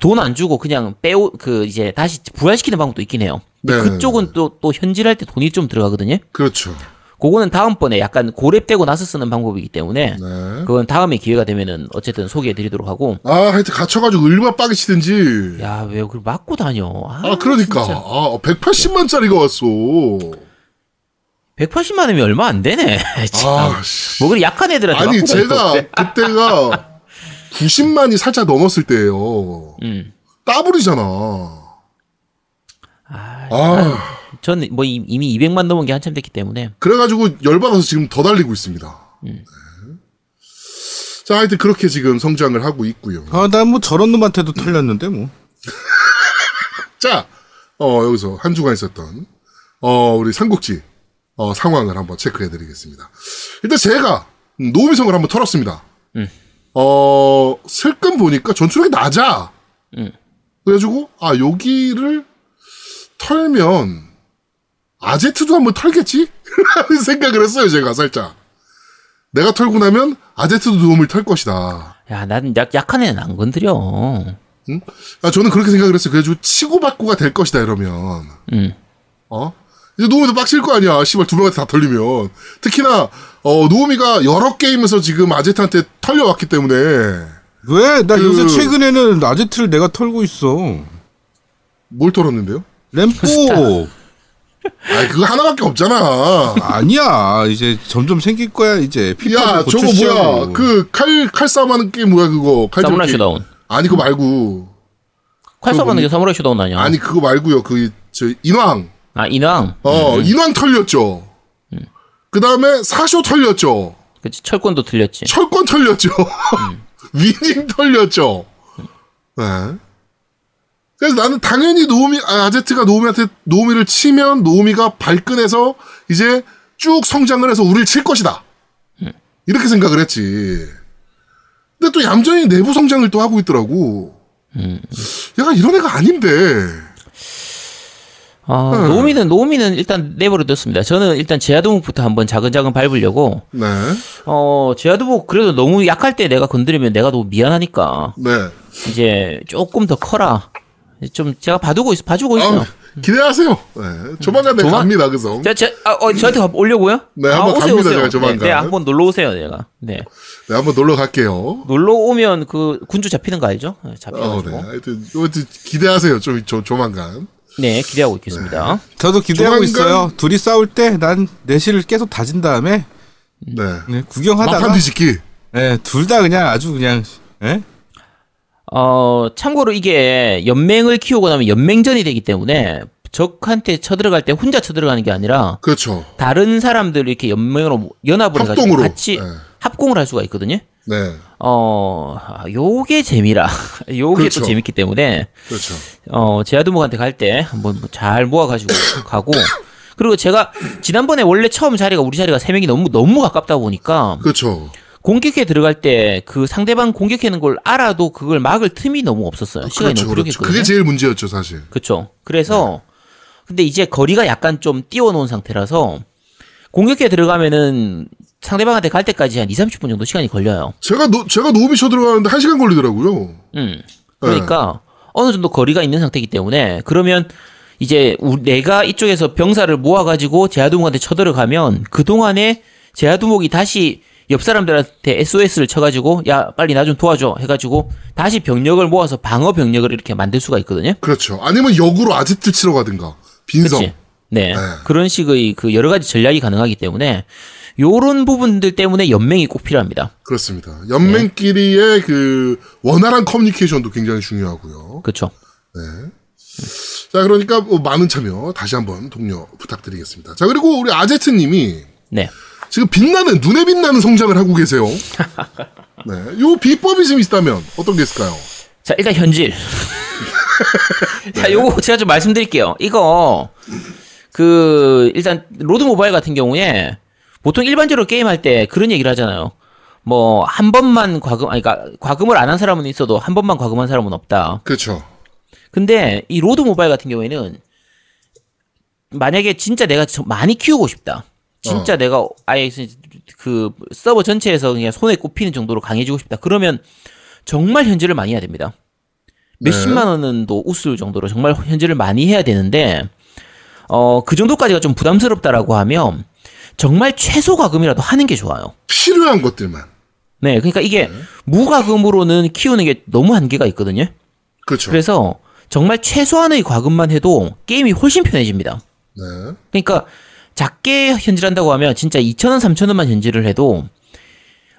돈 안 주고 그냥 그 이제 다시 부활시키는 방법도 있긴 해요. 네. 그쪽은 또 현질할 때 돈이 좀 들어가거든요. 그렇죠. 그거는 다음번에 약간 고렙되고 나서 쓰는 방법이기 때문에 네. 그건 다음에 기회가 되면은 어쨌든 소개해드리도록 하고 하여튼 갇혀가지고 얼마 빠게 치든지 야 왜 그걸 맞고 다녀 그러니까 진짜. 180만짜리가 왔어 180만이면 얼마 안 되네 뭐 그래 약한 애들한테 아니 제가 그때가 90만이 살짝 넘었을 때예요 따블이잖아 전 뭐 이미 200만 넘은 게 한참 됐기 때문에 그래가지고 열받아서 지금 더 달리고 있습니다. 네. 자 하여튼 그렇게 지금 성장을 하고 있고요. 난 뭐 저런 놈한테도 털렸는데 뭐. 자, 여기서 한 주간 있었던 우리 삼국지 상황을 한번 체크해드리겠습니다. 일단 제가 노미성을 한번 털었습니다. 슬금 보니까 전투력이 낮아. 그래가지고 여기를 털면 아제트도 한번 털겠지? 라는 생각을 했어요, 제가 살짝. 내가 털고 나면 아제트도 놈을 털 것이다. 야, 난 약한 애는 안 건드려. 응? 저는 그렇게 생각을 했어요. 그래가지고 치고받고가 될 것이다, 이러면. 이제 노우미도 빡칠 거 아니야. 씨발, 두 명한테 다 털리면. 특히나, 노우미가 여러 게임에서 지금 아제트한테 털려왔기 때문에. 왜? 나 요새 최근에는 아제트를 내가 털고 있어. 뭘 털었는데요? 램포! 그거 하나밖에 없잖아. 아니야. 이제 점점 생길 거야, 이제. 피파 저거 뭐야. 칼 싸움하는 게임 뭐야, 그거. 사무라이 슈다운. 아니, 그거 말고. 칼 싸움하는 게 사무라이 슈다운 아니야? 아니, 그거 말고요. 인왕. 인왕? 인왕 털렸죠. 그 다음에 사쇼 털렸죠. 그치, 철권도 털렸지. 철권 털렸죠. 위닝 털렸죠. 그래서 나는 당연히 아제트가 노우미를 치면 노우미가 발끈해서 이제 쭉 성장을 해서 우리를 칠 것이다. 이렇게 생각을 했지. 근데 또 얌전히 내부 성장을 또 하고 있더라고. 얘가 이런 애가 아닌데. 노우미는 일단 내버려뒀습니다. 저는 일단 제아도목부터 한번 작은 밟으려고. 네. 제아도목 그래도 너무 약할 때 내가 건드리면 내가 너무 미안하니까. 네. 이제 조금 더 커라. 좀 제가 봐주고 있어요. 기대하세요. 네, 조만간 내가 갑니다. 그래서 저한테 오려고요? 네, 한번 갑니다. 제가 조만간. 네, 한번 놀러 오세요. 내가. 네, 한번 놀러 갈게요. 놀러 오면 그 군주 잡히는 거 알죠? 잡혀가지고. 네. 하여튼 기대하세요. 조만간. 네, 기대하고 있겠습니다. 네. 저도 기대하고 있어요. 둘이 싸울 때 난 내실을 계속 다진 다음에 네, 구경하다가 막판 뒤집기. 네, 둘 다 그냥 아주 그냥. 네? 참고로 이게 연맹을 키우고 나면 연맹전이 되기 때문에 적한테 쳐들어갈 때 혼자 쳐들어가는 게 아니라 그렇죠. 다른 사람들 이렇게 연맹으로 연합을 해가지고 같이 네. 합공을 할 수가 있거든요. 네. 요게 재미라. 요게 그렇죠. 또 재밌기 때문에 그렇죠. 제아두목한테 갈 때 한번 잘 모아가지고 가고 그리고 제가 지난번에 원래 처음 자리가 우리 자리가 3명이 너무 가깝다 보니까 그렇죠. 공격해 들어갈 때 그 상대방 공격하는 걸 알아도 그걸 막을 틈이 너무 없었어요. 시간이 너무 부족했거든요. 그게 제일 문제였죠, 사실. 그렇죠. 그래서 근데 이제 거리가 약간 좀 띄워놓은 상태라서 공격해 들어가면은 상대방한테 갈 때까지 한 20-30분 정도 시간이 걸려요. 제가 노우미 쳐 들어가는데 1시간 걸리더라고요. 그러니까 어느 정도 거리가 있는 상태이기 때문에 그러면 이제 내가 이쪽에서 병사를 모아가지고 제아두목한테 쳐들어가면 그 동안에 제아두목이 다시 옆 사람들한테 SOS를 쳐가지고 야 빨리 나 좀 도와줘 해가지고 다시 병력을 모아서 방어 병력을 이렇게 만들 수가 있거든요. 그렇죠. 아니면 역으로 아제트 치러 가든가 빈성. 그치? 네. 그런 식의 그 여러 가지 전략이 가능하기 때문에 요런 부분들 때문에 연맹이 꼭 필요합니다. 그렇습니다. 연맹끼리의 네. 그 원활한 커뮤니케이션도 굉장히 중요하고요. 그렇죠. 네. 자, 그러니까 많은 참여 다시 한번 독려 부탁드리겠습니다. 자, 그리고 우리 아제트 님이 네. 지금 빛나는 눈에 빛나는 성장을 하고 계세요. 네. 요 비법이 좀 있다면 어떤 게 있을까요? 자, 일단 현질. 자, 네. 요거 제가 좀 말씀드릴게요. 이거 그 일단 로드 모바일 같은 경우에 보통 일반적으로 게임할 때 그런 얘기를 하잖아요. 뭐 한 번만 과금, 아니 그러니까 과금을 안 한 사람은 있어도 한 번만 과금한 사람은 없다. 그렇죠. 근데 이 로드 모바일 같은 경우에는 만약에 진짜 내가 많이 키우고 싶다. 진짜 내가 아예 그 서버 전체에서 그냥 손에 꼽히는 정도로 강해지고 싶다. 그러면 정말 현질을 많이 해야 됩니다. 몇십만 원은 또 웃을 정도로 정말 현질을 많이 해야 되는데 그 정도까지가 좀 부담스럽다라고 하면 정말 최소 과금이라도 하는 게 좋아요. 필요한 것들만. 네, 그러니까 이게 무과금으로는 키우는 게 너무 한계가 있거든요. 그렇죠. 그래서 정말 최소한의 과금만 해도 게임이 훨씬 편해집니다. 네. 그러니까 작게 현질한다고 하면 진짜 2,000원, 3,000원만 현질을 해도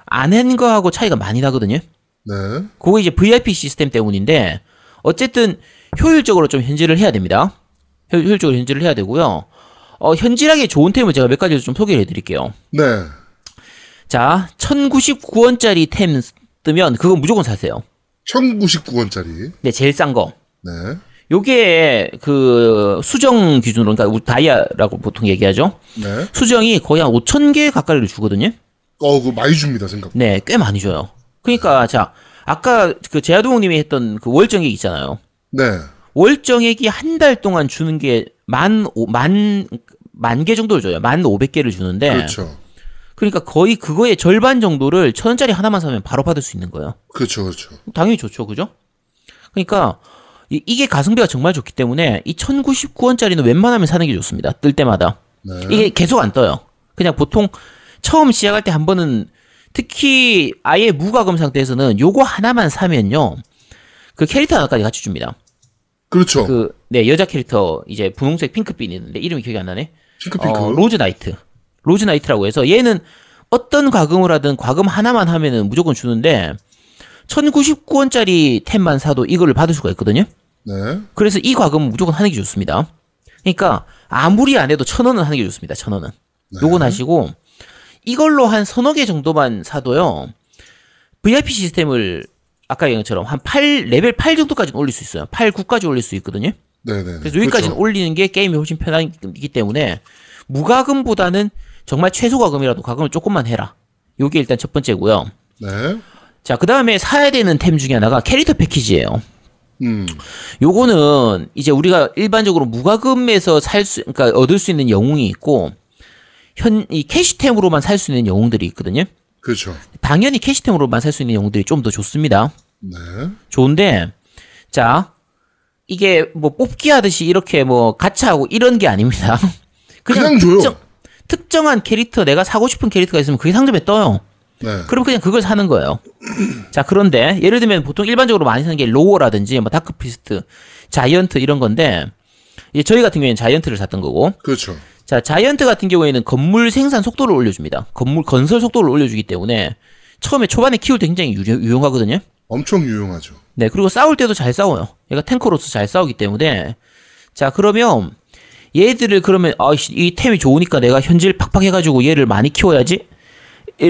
안 한 거하고 차이가 많이 나거든요. 네. 그거 이제 VIP 시스템 때문인데 어쨌든 효율적으로 좀 현질을 해야 됩니다. 효율적으로 현질을 해야 되고요. 현질하기 좋은 템을 제가 몇 가지 좀 소개를 해드릴게요. 네. 자, 1,099원짜리 템 뜨면 그건 무조건 사세요. 1,099원짜리. 네, 제일 싼 거. 네. 요게 그 수정 기준으로 그러니까 다이아라고 보통 얘기하죠. 네. 수정이 거의 한 5,000개 가까이를 주거든요. 그거 많이 줍니다, 생각보다. 네, 꽤 많이 줘요. 그러니까 네. 자, 아까 그 제아동님이 했던 그 월정액 있잖아요. 네. 월정액이 한 달 동안 주는 게 만 개 정도를 줘요. 1,500개를 주는데. 그렇죠. 그러니까 거의 그거의 절반 정도를 1,000원짜리 하나만 사면 바로 받을 수 있는 거예요. 그렇죠, 그렇죠. 당연히 좋죠, 그죠? 그러니까 이게 가성비가 정말 좋기 때문에 이 1,099원짜리는 웬만하면 사는 게 좋습니다. 뜰 때마다. 네. 이게 계속 안 떠요. 그냥 보통 처음 시작할 때 한 번은 특히 아예 무과금 상태에서는 요거 하나만 사면요. 그 캐릭터 하나까지 같이 줍니다. 그렇죠. 그, 네, 여자 캐릭터, 이제 분홍색 핑크빛이 있는데, 이름이 기억이 안 나네? 핑크핑크. 로즈나이트. 로즈나이트라고 해서, 얘는 어떤 과금을 하든 과금 하나만 하면은 무조건 주는데, 1,099원짜리 템만 사도 이걸 받을 수가 있거든요? 네. 그래서 이 과금은 무조건 하는 게 좋습니다. 그러니까, 아무리 안 해도 1,000원은 하는 게 좋습니다, 1,000원은. 네. 요건 하시고, 이걸로 한 3-4개 정도만 사도요, VIP 시스템을 아까 얘기한 것처럼 한 8, 레벨 8 정도까지는 올릴 수 있어요. 8, 9까지 올릴 수 있거든요. 네네. 그래서 여기까지는 그렇죠. 올리는 게 게임이 훨씬 편하기 때문에 무과금보다는 정말 최소 과금이라도 과금을 조금만 해라. 요게 일단 첫 번째고요. 네. 자, 그 다음에 사야 되는 템 중에 하나가 캐릭터 패키지예요. 요거는 이제 우리가 일반적으로 무과금에서 그러니까 얻을 수 있는 영웅이 있고 이 캐시템으로만 살 수 있는 영웅들이 있거든요. 그렇죠. 당연히 캐시템으로만 살 수 있는 영웅들이 좀 더 좋습니다. 네. 좋은데, 자, 이게 뭐 뽑기 하듯이 이렇게 뭐 가차하고 이런 게 아닙니다. 그냥 줘요. 특정한 캐릭터, 내가 사고 싶은 캐릭터가 있으면 그게 상점에 떠요. 네. 그럼 그냥 그걸 사는 거예요. 자, 그런데, 예를 들면 보통 일반적으로 많이 사는 게 로어라든지, 뭐 다크피스트, 자이언트 이런 건데, 저희 같은 경우에는 자이언트를 샀던 거고. 그렇죠. 자, 자이언트 같은 경우에는 건물 생산 속도를 올려줍니다. 건설 속도를 올려주기 때문에 처음에 초반에 키울 때 굉장히 유용하거든요. 엄청 유용하죠. 네, 그리고 싸울 때도 잘 싸워요. 얘가 탱커로서 잘 싸우기 때문에. 자, 그러면 얘들을 그러면 이 템이 좋으니까 내가 현질 팍팍 해가지고 얘를 많이 키워야지?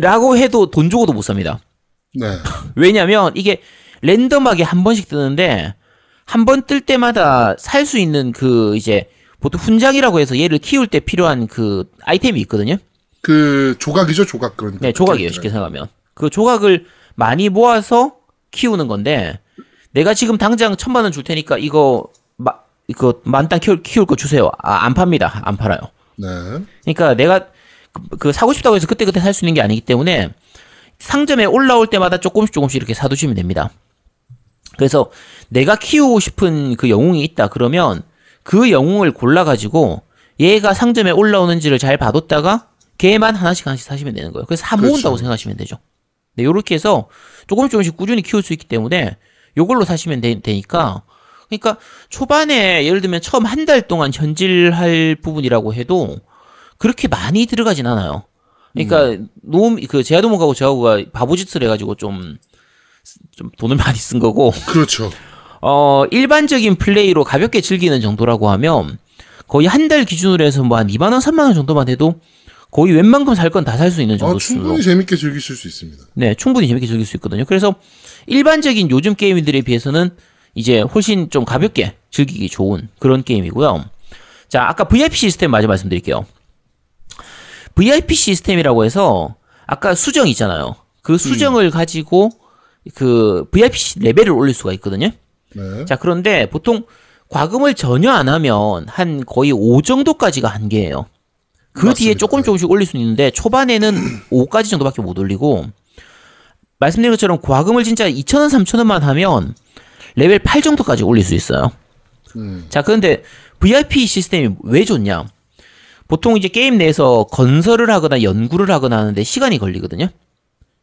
라고 해도 돈 주고도 못 삽니다. 네. 왜냐면 이게 랜덤하게 한 번씩 뜨는데 한 번 뜰 때마다 살 수 있는 그 이제 보통 훈장이라고 해서 얘를 키울 때 필요한 그 아이템이 있거든요. 그 조각이죠, 조각. 그러니까. 네, 조각이에요, 쉽게 생각하면. 그 조각을 많이 모아서 키우는 건데 내가 지금 당장 1,000만 원 줄 테니까 이거 만땅 키울 거 주세요. 안 팝니다. 안 팔아요. 네. 그러니까 내가 그 사고 싶다고 해서 그때그때 살 수 있는 게 아니기 때문에 상점에 올라올 때마다 조금씩 이렇게 사두시면 됩니다. 그래서 내가 키우고 싶은 그 영웅이 있다 그러면 그 영웅을 골라가지고 얘가 상점에 올라오는지를 잘 봐뒀다가 걔만 하나씩 사시면 되는 거예요. 그래서 다 모은다고 생각하시면 되죠. 네, 요렇게 해서 조금씩 꾸준히 키울 수 있기 때문에 요걸로 사시면 되니까 그러니까 초반에 예를 들면 처음 한 달 동안 현질할 부분이라고 해도 그렇게 많이 들어가진 않아요. 그러니까 그 제아도목하고 저하고가 바보짓을 해가지고 좀 돈을 많이 쓴 거고. 그렇죠. 일반적인 플레이로 가볍게 즐기는 정도라고 하면 거의 한 달 기준으로 해서 뭐 한 2만 원, 3만 원 정도만 해도 거의 웬만큼 살 건 다 살 수 있는 정도. 충분히 재밌게 즐기실 수 있습니다. 네, 충분히 재밌게 즐길 수 있거든요. 그래서 일반적인 요즘 게임들에 비해서는 이제 훨씬 좀 가볍게 즐기기 좋은 그런 게임이고요. 자, 아까 VIP 시스템 마저 말씀드릴게요. VIP 시스템이라고 해서 아까 수정 있잖아요. 그 수정을 가지고 그 VIP 레벨을 올릴 수가 있거든요. 네. 자, 그런데 보통 과금을 전혀 안 하면 한 거의 5 정도까지가 한계예요. 그 맞습니다. 뒤에 조금씩 올릴 수는 있는데 초반에는 5까지 정도밖에 못 올리고, 말씀드린 것처럼 과금을 진짜 2,000원, 3,000원만 하면 레벨 8 정도까지 올릴 수 있어요. 자, 그런데 VIP 시스템이 왜 좋냐? 보통 이제 게임 내에서 건설을 하거나 연구를 하거나 하는데 시간이 걸리거든요.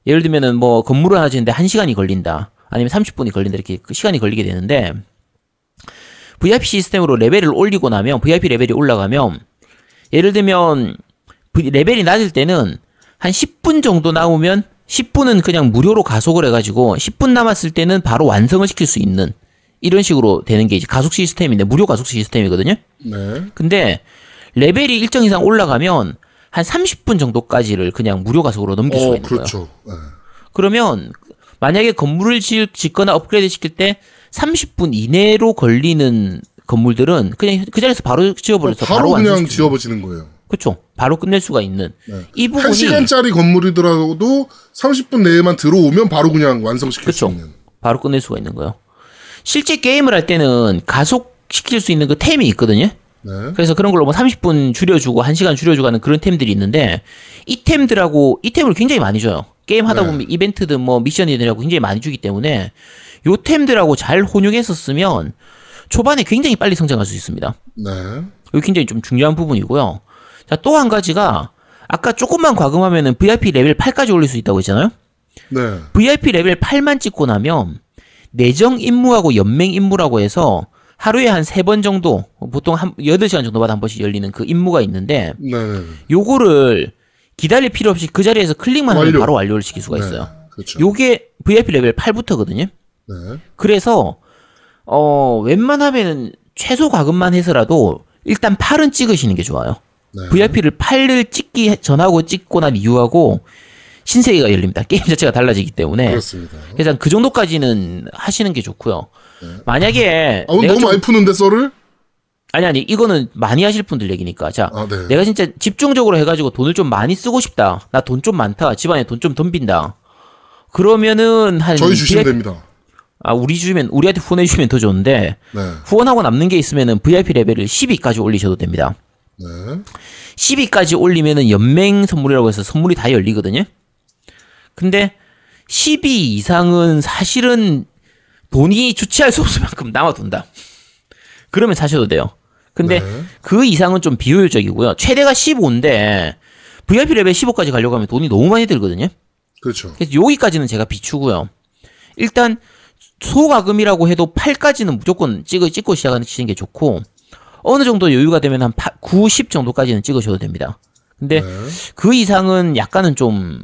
예를 들면은 뭐 건물을 하나 짓는데 1시간이 걸린다, 아니면 30분이 걸린다, 이렇게 시간이 걸리게 되는데, VIP 시스템으로 레벨을 올리고 나면, VIP 레벨이 올라가면, 예를 들면 레벨이 낮을 때는 한 10분 정도 나오면 10분은 그냥 무료로 가속을 해가지고 10분 남았을 때는 바로 완성을 시킬 수 있는, 이런 식으로 되는 게 이제 가속 시스템인데, 무료 가속 시스템이거든요. 네. 근데 레벨이 일정 이상 올라가면 한 30분 정도까지를 그냥 무료 가속으로 넘길 수가 있는 그렇죠. 거예요. 네. 그러면 만약에 건물을 짓거나 업그레이드 시킬 때 30분 이내로 걸리는 건물들은 그냥 그 자리에서 바로 지어버려서 바로 그냥 지어버리는 거예요. 그렇죠. 바로 끝낼 수가 있는. 네. 이 부분이 1시간짜리 건물이더라도 30분 내에만 들어오면 바로 그냥 완성시킬 그쵸. 수 있는. 바로 끝낼 수가 있는 거예요. 실제 게임을 할 때는 가속시킬 수 있는 그 템이 있거든요. 네. 그래서 그런 걸로 뭐 30분 줄여주고 1시간 줄여주고 하는 그런 템들이 있는데, 이 템들하고 이 템을 굉장히 많이 줘요. 게임 하다 보면 네. 이벤트든 뭐 미션이든하고 굉장히 많이 주기 때문에 요 템들하고 잘 혼용해서 쓰면 초반에 굉장히 빨리 성장할 수 있습니다. 네. 이거 굉장히 좀 중요한 부분이고요. 자, 또 한 가지가 아까 조금만 과금하면은 VIP 레벨 8까지 올릴 수 있다고 했잖아요. 네. VIP 레벨 8만 찍고 나면 내정 임무하고 연맹 임무라고 해서 하루에 한 3번 정도, 보통 한 8시간 정도마다 한 번씩 열리는 그 임무가 있는데, 네. 요거를 기다릴 필요 없이 그 자리에서 클릭만 하면 바로 완료를 시킬 수가 있어요. 네. 그렇죠. 요게 VIP 레벨 8부터거든요. 네. 그래서 웬만하면 최소 과금만 해서라도 일단 8은 찍으시는 게 좋아요. 네. VIP를 8을 찍기 전하고 찍고 난 이후하고 신세계가 열립니다. 게임 자체가 달라지기 때문에. 그렇습니다. 그래서 그 정도까지는 하시는 게 좋고요. 네. 만약에 너무 많이 푸는데 썰을? 아니 이거는 많이 하실 분들 얘기니까. 자, 네. 내가 진짜 집중적으로 해가지고 돈을 좀 많이 쓰고 싶다. 나 돈 좀 많다. 집안에 돈 좀 덤빈다. 그러면은 한 저희 주시면 됩니다. 우리한테 후원해주시면 더 좋은데, 네. 후원하고 남는 게 있으면은 VIP 레벨을 12까지 올리셔도 됩니다. 네. 12까지 올리면은 연맹 선물이라고 해서 선물이 다 열리거든요. 근데 12 이상은 사실은 돈이 주체할 수 없을 만큼 남아돈다. 그러면 사셔도 돼요. 근데 네. 그 이상은 좀 비효율적이고요. 최대가 15인데, VIP 레벨 15까지 가려고 하면 돈이 너무 많이 들거든요. 그렇죠. 그래서 여기까지는 제가 비추고요. 일단, 소과금이라고 해도 8까지는 무조건 찍고 시작하시는 게 좋고, 어느 정도 여유가 되면 한 9, 10 정도까지는 찍으셔도 됩니다. 근데 네. 그 이상은 약간은 좀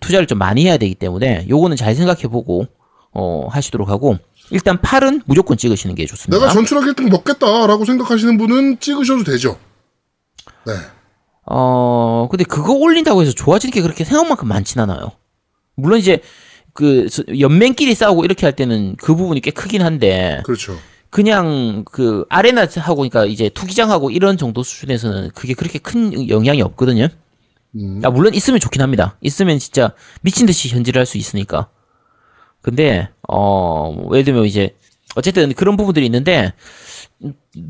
투자를 좀 많이 해야 되기 때문에 요거는 잘 생각해보고 하시도록 하고, 일단 8은 무조건 찍으시는 게 좋습니다. 내가 전출하기 1등 먹겠다라고 생각하시는 분은 찍으셔도 되죠. 네. 근데 그거 올린다고 해서 좋아지는 게 그렇게 생각만큼 많진 않아요. 물론 이제 그 연맹끼리 싸우고 이렇게 할 때는 그 부분이 꽤 크긴 한데, 그렇죠. 그냥 그 아레나하고, 그러니까 이제 투기장하고 이런 정도 수준에서는 그게 그렇게 큰 영향이 없거든요. 물론 있으면 좋긴 합니다. 있으면 진짜 미친 듯이 현질을 할 수 있으니까. 근데 예를 들면 이제 어쨌든 그런 부분들이 있는데,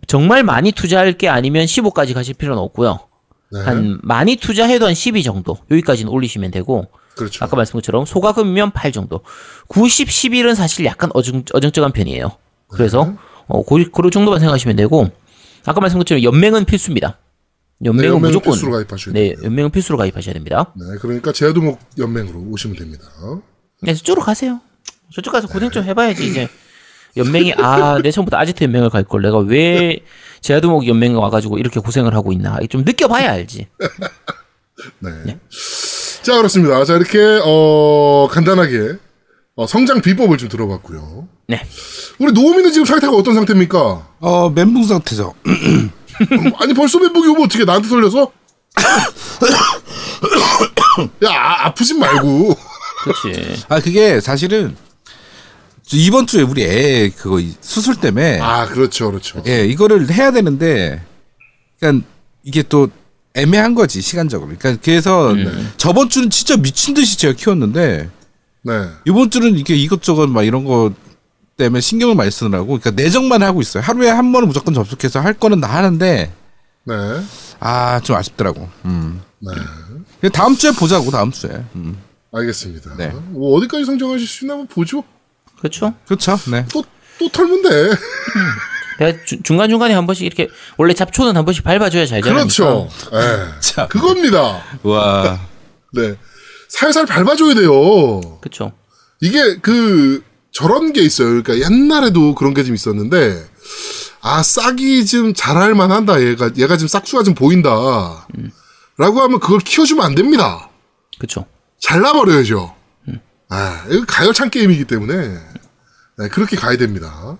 정말 많이 투자할 게 아니면 15까지 가실 필요는 없고요. 네. 한 많이 투자해도 한 12 정도 여기까지는 올리시면 되고. 그렇죠. 아까 말씀드린 것처럼 소가금이면 8 정도, 90, 11은 사실 약간 어정쩡한 편이에요. 그래서 네. 그 정도만 생각하시면 되고, 아까 말씀드린 것처럼 연맹은 필수입니다. 연맹은 무조건 필수로 가입하셔야 돼요. 네, 연맹은 필수로 가입하셔야 됩니다. 네, 그러니까 제아도목 연맹으로 오시면 됩니다. 네, 저쪽으로 가세요. 저쪽 가서 고생 좀 해봐야지 이제 연맹이 아, 내 처음부터 아지트 연맹을 갈 걸 내가 왜 제야두목 연맹에 와가지고 이렇게 고생을 하고 있나 좀 느껴봐야 알지. 네. 네. 자 그렇습니다. 자 이렇게 간단하게 성장 비법을 좀 들어봤고요. 네. 우리 노우미는 지금 상태가 어떤 상태입니까? 멘붕 상태죠. 아니 벌써 멘붕이 오면 어떻게 나한테 돌려서? 야 아프진 말고. 그렇지. 아 그게 사실은. 이번 주에 우리 애 그거 수술 때문에 아 그렇죠 그렇죠 예 이거를 해야 되는데 그러니까 이게 또 애매한 거지 시간적으로 그러니까 그래서 저번 주는 진짜 미친 듯이 제가 키웠는데 네 이번 주는 이게 이것저것 막 이런 거 때문에 신경을 많이 쓰느라고 그러니까 내정만 하고 있어요 하루에 한 번은 무조건 접속해서 할 거는 다 하는데 네 아 좀 아쉽더라고 네 다음 주에 보자고 다음 주에 알겠습니다 네 뭐 어디까지 성장하실 수 있나 한번 보죠. 그렇죠. 그렇죠. 네. 또 털문데. 내가 중간중간에 한 번씩 이렇게 원래 잡초는 한 번씩 밟아줘야 잘 자라니까. 그렇죠. 예. 그겁니다. 와. 네. 살살 밟아줘야 돼요. 그렇죠. 이게 저런 게 있어요. 그러니까 옛날에도 그런 게 좀 있었는데 아, 싹이 좀 자랄 만한다. 얘가 좀 싹수가 좀 보인다. 라고 하면 그걸 키워주면 안 됩니다. 그렇죠. 잘라버려야죠. 아, 이거 가열찬 게임이기 때문에 네, 그렇게 가야 됩니다.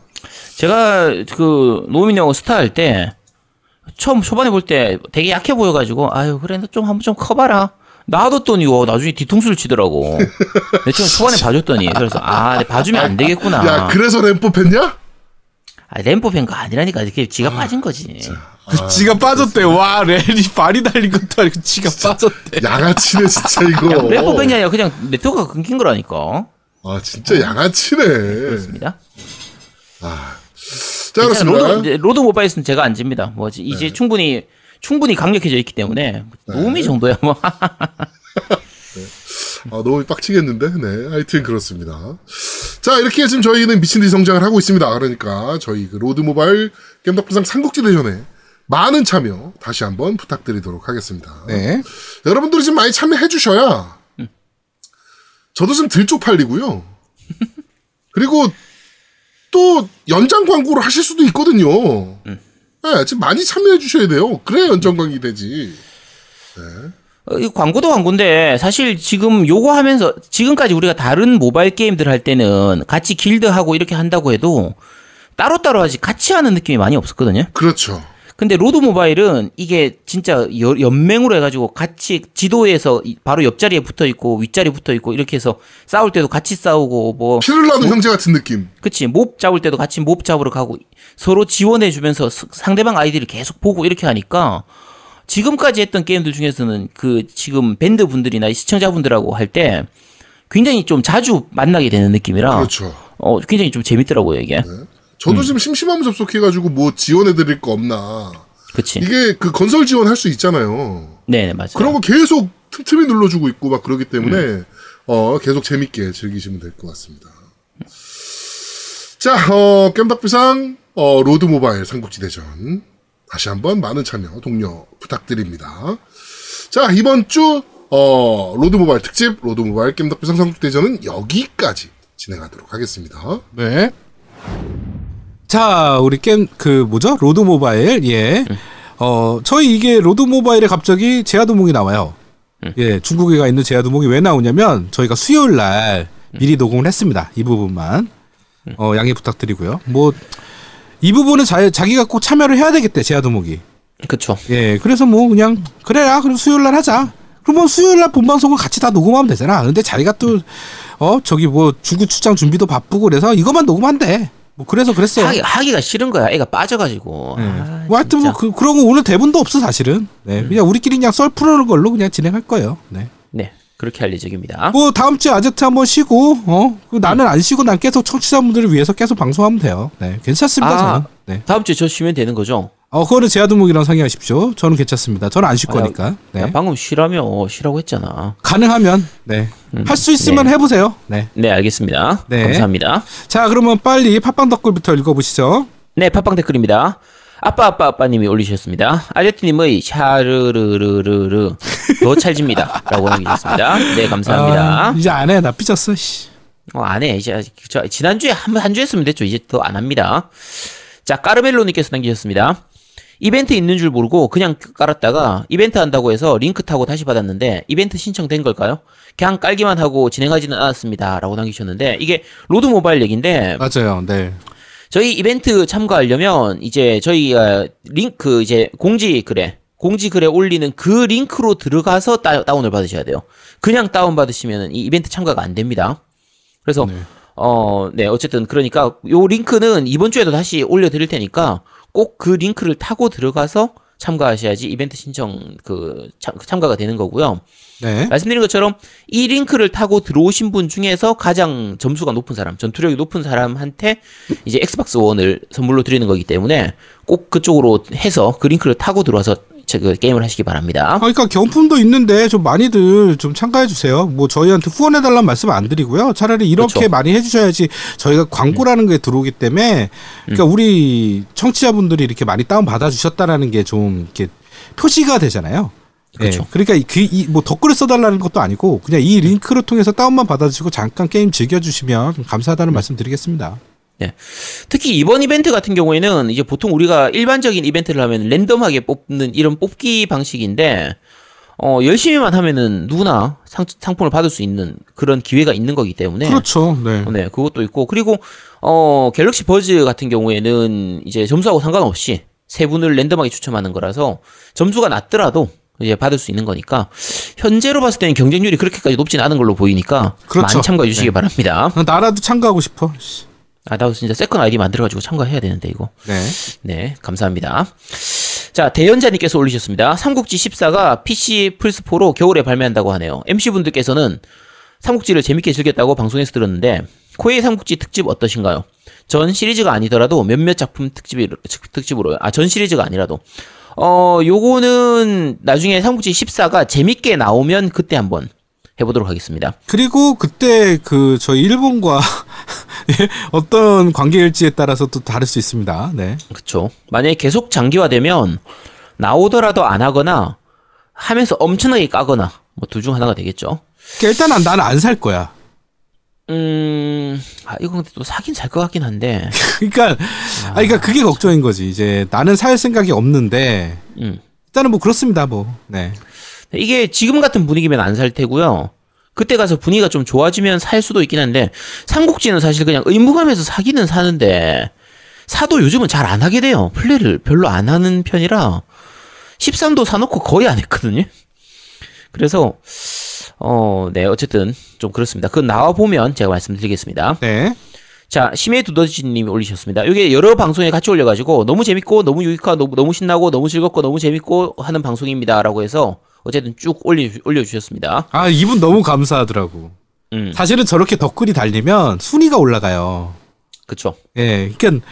제가 노민이하고 스타 할 때 처음 초반에 볼 때 되게 약해 보여가지고 아유 그래 너 좀 한번 좀 커봐라. 놔뒀더니 나중에 뒤통수를 치더라고. 내 처음 초반에 봐줬더니 그래서 아 봐주면 안 되겠구나. 야 그래서 램프 팼냐? 아 램프 팬 거 아니라니까 이렇게 지가 빠진 거지. 지가 빠졌대. 와, 렐이 발이 달린 것도 아니고 지가 빠졌대. 양아치네 진짜 이거. 램프 팬이 아니라 그냥 네트워크가 끊긴 거라니까. 아 진짜 양아치네. 그렇습니다. 아, 자 그렇습니다. 로드 모바일은 제가 안 집니다. 뭐지 이제 네. 충분히 강력해져 있기 때문에 노미 네. 정도야 뭐. 네. 아, 너무 빡치겠는데? 네. 하여튼 그렇습니다. 자, 이렇게 지금 저희는 미친듯이 성장을 하고 있습니다. 그러니까 저희 로드 모바일 겜덕비상 삼국지대전에 많은 참여 다시 한번 부탁드리도록 하겠습니다. 네. 여러분들이 지금 많이 참여해 주셔야 저도 좀 들쪽팔리고요. 그리고 또 연장 광고를 하실 수도 있거든요. 네, 지금 많이 참여해 주셔야 돼요. 그래야 연장 광고가 되지. 네. 광고도 광고인데 사실 지금 요거 하면서 지금까지 우리가 다른 모바일 게임들 할 때는 같이 길드하고 이렇게 한다고 해도 따로따로 하지 같이 하는 느낌이 많이 없었거든요. 그렇죠. 근데 로드 모바일은 이게 진짜 연맹으로 해가지고 같이 지도에서 바로 옆자리에 붙어있고 윗자리에 붙어있고 이렇게 해서 싸울 때도 같이 싸우고 뭐 피를 나는 형제 같은 느낌. 그치. 몹 잡을 때도 같이 몹 잡으러 가고 서로 지원해주면서 상대방 아이디를 계속 보고 이렇게 하니까 지금까지 했던 게임들 중에서는 지금 밴드 분들이나 시청자분들하고 할 때 굉장히 좀 자주 만나게 되는 느낌이라. 그렇죠. 굉장히 좀 재밌더라고요, 이게. 네. 저도 지금 심심하면 접속해가지고 뭐 지원해드릴 거 없나. 그치. 이게 건설 지원할 수 있잖아요. 네네, 맞아요. 그런 거 계속 틈틈이 눌러주고 있고 막 그러기 때문에, 계속 재밌게 즐기시면 될 것 같습니다. 자, 겜덕비상, 로드 모바일 삼국지대전. 다시 한번 많은 참여, 독려 부탁드립니다. 자, 이번 주, 로드모바일 특집, 로드모바일 겜덕비상 삼국지대전은 여기까지 진행하도록 하겠습니다. 네. 자, 우리 로드모바일, 예. 저희 이게 로드모바일에 갑자기 제야두목이 나와요. 예, 중국에 가 있는 제야두목이 왜 나오냐면, 저희가 수요일 날 미리 녹음을 했습니다. 이 부분만. 양해 부탁드리고요. 이 부분은 자기가 꼭 참여를 해야 되겠대, 제야두목이. 그쵸. 예, 그래서 그래라, 그럼 수요일날 하자. 그럼 수요일날 본방송을 같이 다 녹음하면 되잖아. 근데 자기가 또, 주구 출장 준비도 바쁘고 그래서 이것만 녹음한대. 그래서 그랬어요. 하기가 싫은 거야. 애가 빠져가지고. 네. 하여튼 그런 거 오늘 대본도 없어, 사실은. 네. 그냥 우리끼리 그냥 썰 풀어놓은 걸로 그냥 진행할 거예요. 네. 네. 그렇게 할 예정입니다. 다음 주에 아재트 한번 쉬고, 나는 안 쉬고 난 계속 청취자분들을 위해서 계속 방송하면 돼요. 네, 괜찮습니다, 저는. 네. 다음 주에 저 쉬면 되는 거죠? 그거는 제야두목이랑 상의하십시오. 저는 괜찮습니다. 저는 안 쉴 거니까. 네. 야, 방금 쉬라고 했잖아. 가능하면, 네. 할 수 있으면 네. 해보세요. 네. 네, 알겠습니다. 네. 감사합니다. 자, 그러면 빨리 팟빵 댓글부터 읽어보시죠. 네, 팟빵 댓글입니다. 아빠님이 올리셨습니다. 아저씨님의 샤르르르르르 더 찰집니다. 라고 남기셨습니다. 네, 감사합니다. 이제 안 해. 나 삐졌어. 안 해. 이제 저 지난주에 한 주 했으면 됐죠. 이제 더 안 합니다. 자, 까르멜로님께서 남기셨습니다. 이벤트 있는 줄 모르고 그냥 깔았다가 이벤트 한다고 해서 링크 타고 다시 받았는데 이벤트 신청된 걸까요? 그냥 깔기만 하고 진행하지는 않았습니다. 라고 남기셨는데 이게 로드 모바일 얘기인데 맞아요. 네. 저희 이벤트 참가하려면 이제 저희가 링크 이제 공지 글에 올리는 그 링크로 들어가서 다운을 받으셔야 돼요. 그냥 다운 받으시면 이 이벤트 참가가 안 됩니다. 그래서 네. 네, 어쨌든 그러니까 요 링크는 이번 주에도 다시 올려드릴 테니까 꼭 그 링크를 타고 들어가서 참가하셔야지 이벤트 신청 참가가 되는 거고요. 네. 말씀드린 것처럼 이 링크를 타고 들어오신 분 중에서 가장 점수가 높은 사람, 전투력이 높은 사람한테 이제 엑스박스 1을 선물로 드리는 거기 때문에 꼭 그쪽으로 해서 그 링크를 타고 들어와서 그 게임을 하시기 바랍니다. 그러니까 경품도 있는데 좀 많이들 좀 참가해 주세요. 뭐 저희한테 후원해 달라는 말씀 안 드리고요. 차라리 이렇게 그렇죠. 많이 해주셔야지 저희가 광고라는 게 들어오기 때문에 그러니까 우리 청취자분들이 이렇게 많이 다운 받아 주셨다라는 게 좀 이렇게 표시가 되잖아요. 그렇죠. 네. 그러니까 뭐 댓글을 써달라는 것도 아니고 그냥 이 링크를 통해서 다운만 받아주시고 잠깐 게임 즐겨주시면 좀 감사하다는 말씀드리겠습니다. 네. 특히 이번 이벤트 같은 경우에는 이제 보통 우리가 일반적인 이벤트를 하면 랜덤하게 뽑는 이런 뽑기 방식인데 열심히만 하면은 누구나 상품을 받을 수 있는 그런 기회가 있는 거기 때문에 그렇죠. 네. 네, 그것도 있고 그리고 갤럭시 버즈 같은 경우에는 이제 점수하고 상관없이 세 분을 랜덤하게 추첨하는 거라서 점수가 낮더라도 이제 받을 수 있는 거니까 현재로 봤을 때는 경쟁률이 그렇게까지 높진 않은 걸로 보이니까 그렇죠. 많이 참가해 주시기 네. 바랍니다. 나라도 참가하고 싶어. 아, 나도 진짜 세컨 아이디 만들어가지고 참가해야 되는데 이거. 네. 네, 감사합니다. 자, 대연자님께서 올리셨습니다. 삼국지 14가 PC 플스4로 겨울에 발매한다고 하네요. MC분들께서는 삼국지를 재밌게 즐겼다고 방송에서 들었는데 코에이 삼국지 특집 어떠신가요? 전 시리즈가 아니더라도 몇몇 작품 특집으로요. 아, 전 시리즈가 아니라도. 요거는 나중에 삼국지 14가 재밌게 나오면 그때 한번 해보도록 하겠습니다. 그리고 그때 저희 일본과 어떤 관계일지에 따라서 또 다를 수 있습니다. 네. 그쵸. 만약에 계속 장기화되면 나오더라도 안 하거나 하면서 엄청나게 까거나 뭐 둘 중 하나가 되겠죠. 그러니까 일단 나는 안 살 거야. 이거 근데 또 사긴 살 것 같긴 한데. 그러니까, 그러니까 그게 걱정인 거지. 이제 나는 살 생각이 없는데, 일단은 뭐 그렇습니다, 뭐. 네. 이게 지금 같은 분위기면 안 살 테고요. 그때 가서 분위기가 좀 좋아지면 살 수도 있긴 한데, 삼국지는 사실 그냥 의무감에서 사기는 사는데, 사도 요즘은 잘 안 하게 돼요. 플레이를 별로 안 하는 편이라, 13도 사놓고 거의 안 했거든요. 그래서, 네, 어쨌든 좀 그렇습니다. 그건 나와보면 제가 말씀드리겠습니다. 네. 자, 심해 두더지님이 올리셨습니다. 이게 여러 방송에 같이 올려가지고 너무 재밌고 너무 유익하고 너무 신나고 너무 즐겁고 너무 재밌고 하는 방송입니다 라고 해서 어쨌든 쭉 올려주셨습니다. 아, 이분 너무 감사하더라고. 사실은 저렇게 댓글이 달리면 순위가 올라가요. 그쵸. 예, 그러니까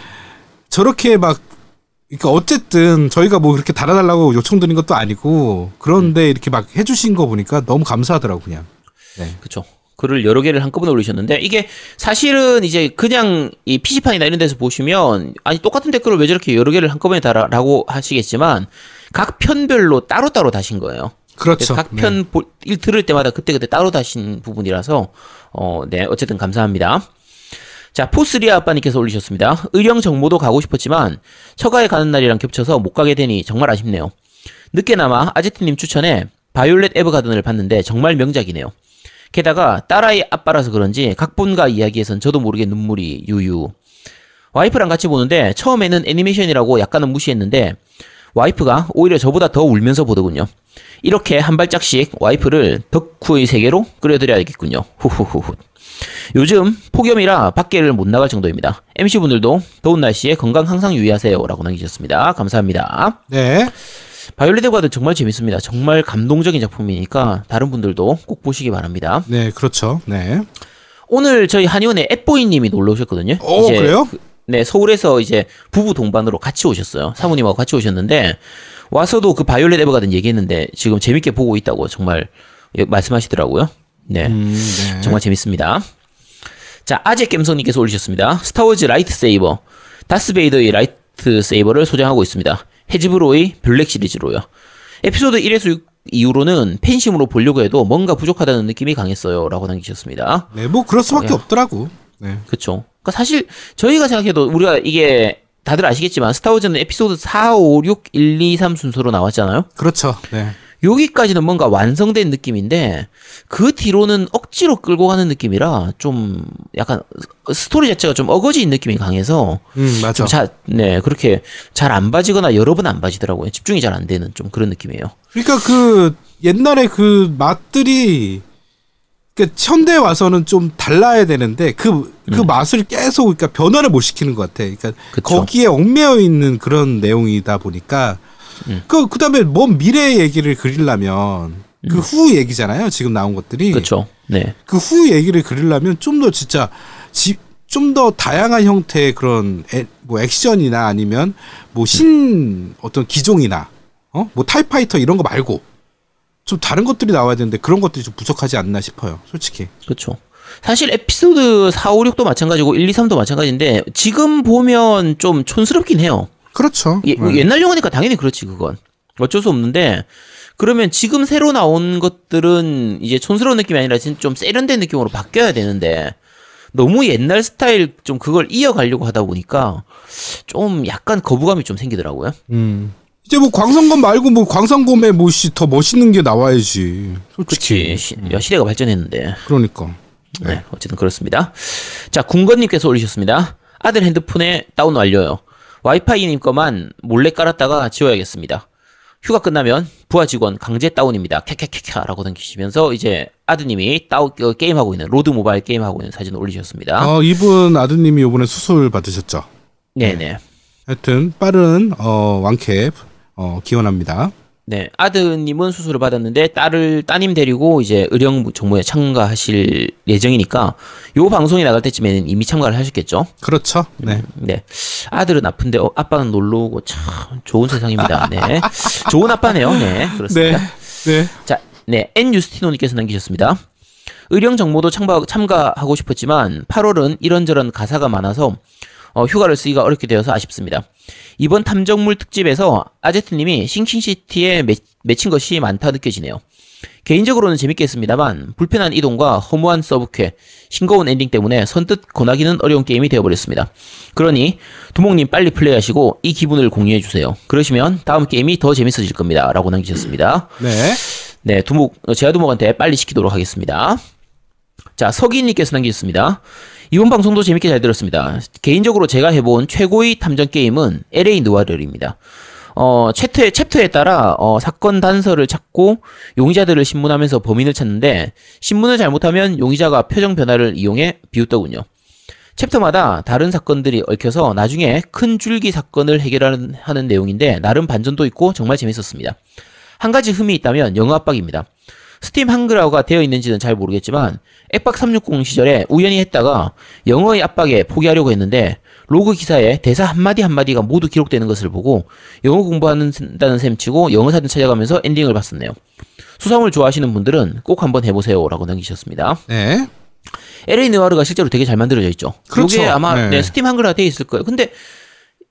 저렇게 그러니까 어쨌든 저희가 뭐 그렇게 달아달라고 요청드린 것도 아니고 그런데 이렇게 막 해주신 거 보니까 너무 감사하더라고 그냥. 네. 그렇죠. 글을 여러 개를 한꺼번에 올리셨는데 이게 사실은 이제 그냥 이 PC판이나 이런 데서 보시면 아니 똑같은 댓글을 왜 저렇게 여러 개를 한꺼번에 달아라고 하시겠지만 각 편별로 따로따로 다신 거예요. 그렇죠. 각 편 들을 때마다 그때그때 따로 다신 부분이라서 네, 어쨌든 감사합니다. 자, 포스리아 아빠님께서 올리셨습니다. 의령 정모도 가고 싶었지만 처가에 가는 날이랑 겹쳐서 못 가게 되니 정말 아쉽네요. 늦게나마 아제트님 추천에 바이올렛 에버가든을 봤는데 정말 명작이네요. 게다가 딸아이 아빠라서 그런지 각본가 이야기에선 저도 모르게 눈물이 유유. 와이프랑 같이 보는데 처음에는 애니메이션이라고 약간은 무시했는데 와이프가 오히려 저보다 더 울면서 보더군요. 이렇게 한 발짝씩 와이프를 덕후의 세계로 끌어들여야겠군요. 후후후후. 요즘 폭염이라 밖에를 못 나갈 정도입니다. MC분들도 더운 날씨에 건강 항상 유의하세요 라고 남기셨습니다. 감사합니다. 네. 바이올렛 에버가든 정말 재밌습니다. 정말 감동적인 작품이니까 다른 분들도 꼭 보시기 바랍니다. 네, 그렇죠. 네. 오늘 저희 한의원에 앱보이님이 놀러 오셨거든요. 오, 그래요? 네, 서울에서 이제 부부 동반으로 같이 오셨어요. 사모님하고 같이 오셨는데 와서도 그 바이올렛 에버가든 얘기했는데 지금 재밌게 보고 있다고 정말 말씀하시더라고요. 네. 네. 정말 재밌습니다. 자, 아재 겜성님께서 올리셨습니다. 스타워즈 라이트 세이버. 다스베이더의 라이트 세이버를 소장하고 있습니다. 헤즈브로의 블랙 시리즈로요. 에피소드 1에서 이후로는 팬심으로 보려고 해도 뭔가 부족하다는 느낌이 강했어요. 라고 남기셨습니다. 네, 뭐 그럴 수밖에 없더라고. 네. 그쵸. 그러니까 사실 저희가 생각해도 우리가 이게 다들 아시겠지만 스타워즈는 에피소드 4, 5, 6, 1, 2, 3 순서로 나왔잖아요. 그렇죠. 네. 여기까지는 뭔가 완성된 느낌인데 그 뒤로는 억지로 끌고 가는 느낌이라 좀 약간 스토리 자체가 좀 어거지인 느낌이 강해서 맞아. 네, 그렇게 잘 안 봐지거나 여러 번 안 봐지더라고요. 집중이 잘 안 되는 좀 그런 느낌이에요. 그러니까 그 옛날에 그 맛들이 그 현대에 와서는 좀 달라야 되는데 그 맛을 계속 그러니까 변화를 못 시키는 것 같아. 그러니까 그쵸. 거기에 얽매여 있는 그런 내용이다 보니까 그다음에 먼 미래의 얘기를 그리려면 그 후 얘기잖아요. 지금 나온 것들이. 그렇죠. 네. 그 후 얘기를 그리려면 좀 더 진짜 좀 더 다양한 형태의 그런 뭐 액션이나 아니면 뭐 어떤 기종이나 뭐 타이파이터 이런 거 말고 좀 다른 것들이 나와야 되는데 그런 것들이 좀 부족하지 않나 싶어요. 솔직히. 그렇죠. 사실 에피소드 4, 5, 6도 마찬가지고 1, 2, 3도 마찬가지인데 지금 보면 좀 촌스럽긴 해요. 그렇죠. 옛날 영화니까 당연히 그렇지, 그건. 어쩔 수 없는데, 그러면 지금 새로 나온 것들은 이제 촌스러운 느낌이 아니라 좀 세련된 느낌으로 바뀌어야 되는데, 너무 옛날 스타일 좀 그걸 이어가려고 하다 보니까, 좀 약간 거부감이 좀 생기더라고요. 이제 뭐 광선검 말고 뭐 광선검에 더 멋있는 게 나와야지. 솔직히. 그치. 시대가 발전했는데. 그러니까. 네. 네, 어쨌든 그렇습니다. 자, 군건님께서 올리셨습니다. 아들 핸드폰에 다운 완료요. 와이파이님 거만 몰래 깔았다가 지워야겠습니다. 휴가 끝나면 부하 직원 강제 다운입니다. 캬캬캬캬라고 남기시면서 이제 아드님이 게임하고 있는 로드 모바일 게임하고 있는 사진을 올리셨습니다. 이분 아드님이 이번에 수술 받으셨죠? 네네. 하여튼 빠른 완쾌 기원합니다. 네, 아드님은 수술을 받았는데 따님 데리고 이제 의령 정모에 참가하실 예정이니까 요 방송이 나갈 때쯤에는 이미 참가를 하셨겠죠? 그렇죠. 네. 네. 아들은 아픈데 아빠는 놀러 오고 참 좋은 세상입니다. 네. 좋은 아빠네요. 네. 그렇습니다. 네. 네. 자, 네. 엔 유스티노님께서 남기셨습니다. 의령 정모도 참가하고 싶었지만 8월은 이런저런 가사가 많아서 휴가를 쓰기가 어렵게 되어서 아쉽습니다. 이번 탐정물 특집에서 아제트님이 싱싱시티에 맺힌 것이 많다 느껴지네요. 개인적으로는 재밌게 했습니다만 불편한 이동과 허무한 서브퀘, 싱거운 엔딩 때문에 선뜻 권하기는 어려운 게임이 되어버렸습니다. 그러니 두목님 빨리 플레이하시고 이 기분을 공유해주세요. 그러시면 다음 게임이 더 재밌어질 겁니다. 라고 남기셨습니다. 네. 네, 제아 두목한테 빨리 시키도록 하겠습니다. 자, 서기인님께서 남기셨습니다. 이번 방송도 재밌게 잘 들었습니다. 개인적으로 제가 해본 최고의 탐정 게임은 LA 누아르입니다. 챕터에 따라 사건 단서를 찾고 용의자들을 신문하면서 범인을 찾는데 신문을 잘못하면 용의자가 표정 변화를 이용해 비웃더군요. 챕터마다 다른 사건들이 얽혀서 나중에 큰 줄기 사건을 해결하는 내용인데 나름 반전도 있고 정말 재밌었습니다. 한 가지 흠이 있다면 영어 압박입니다. 스팀 한글화가 되어 있는지는 잘 모르겠지만 앱박 360 시절에 우연히 했다가 영어의 압박에 포기하려고 했는데 로그 기사에 대사 한마디 한마디가 모두 기록되는 것을 보고 영어 공부한다는 셈치고 영어 사전 찾아가면서 엔딩을 봤었네요. 수상을 좋아하시는 분들은 꼭 한번 해보세요. 라고 남기셨습니다. 네. LA 누아르가 실제로 되게 잘 만들어져 있죠. 그렇죠. 이게 아마 네. 네, 스팀 한글화 되어 있을 거예요. 근데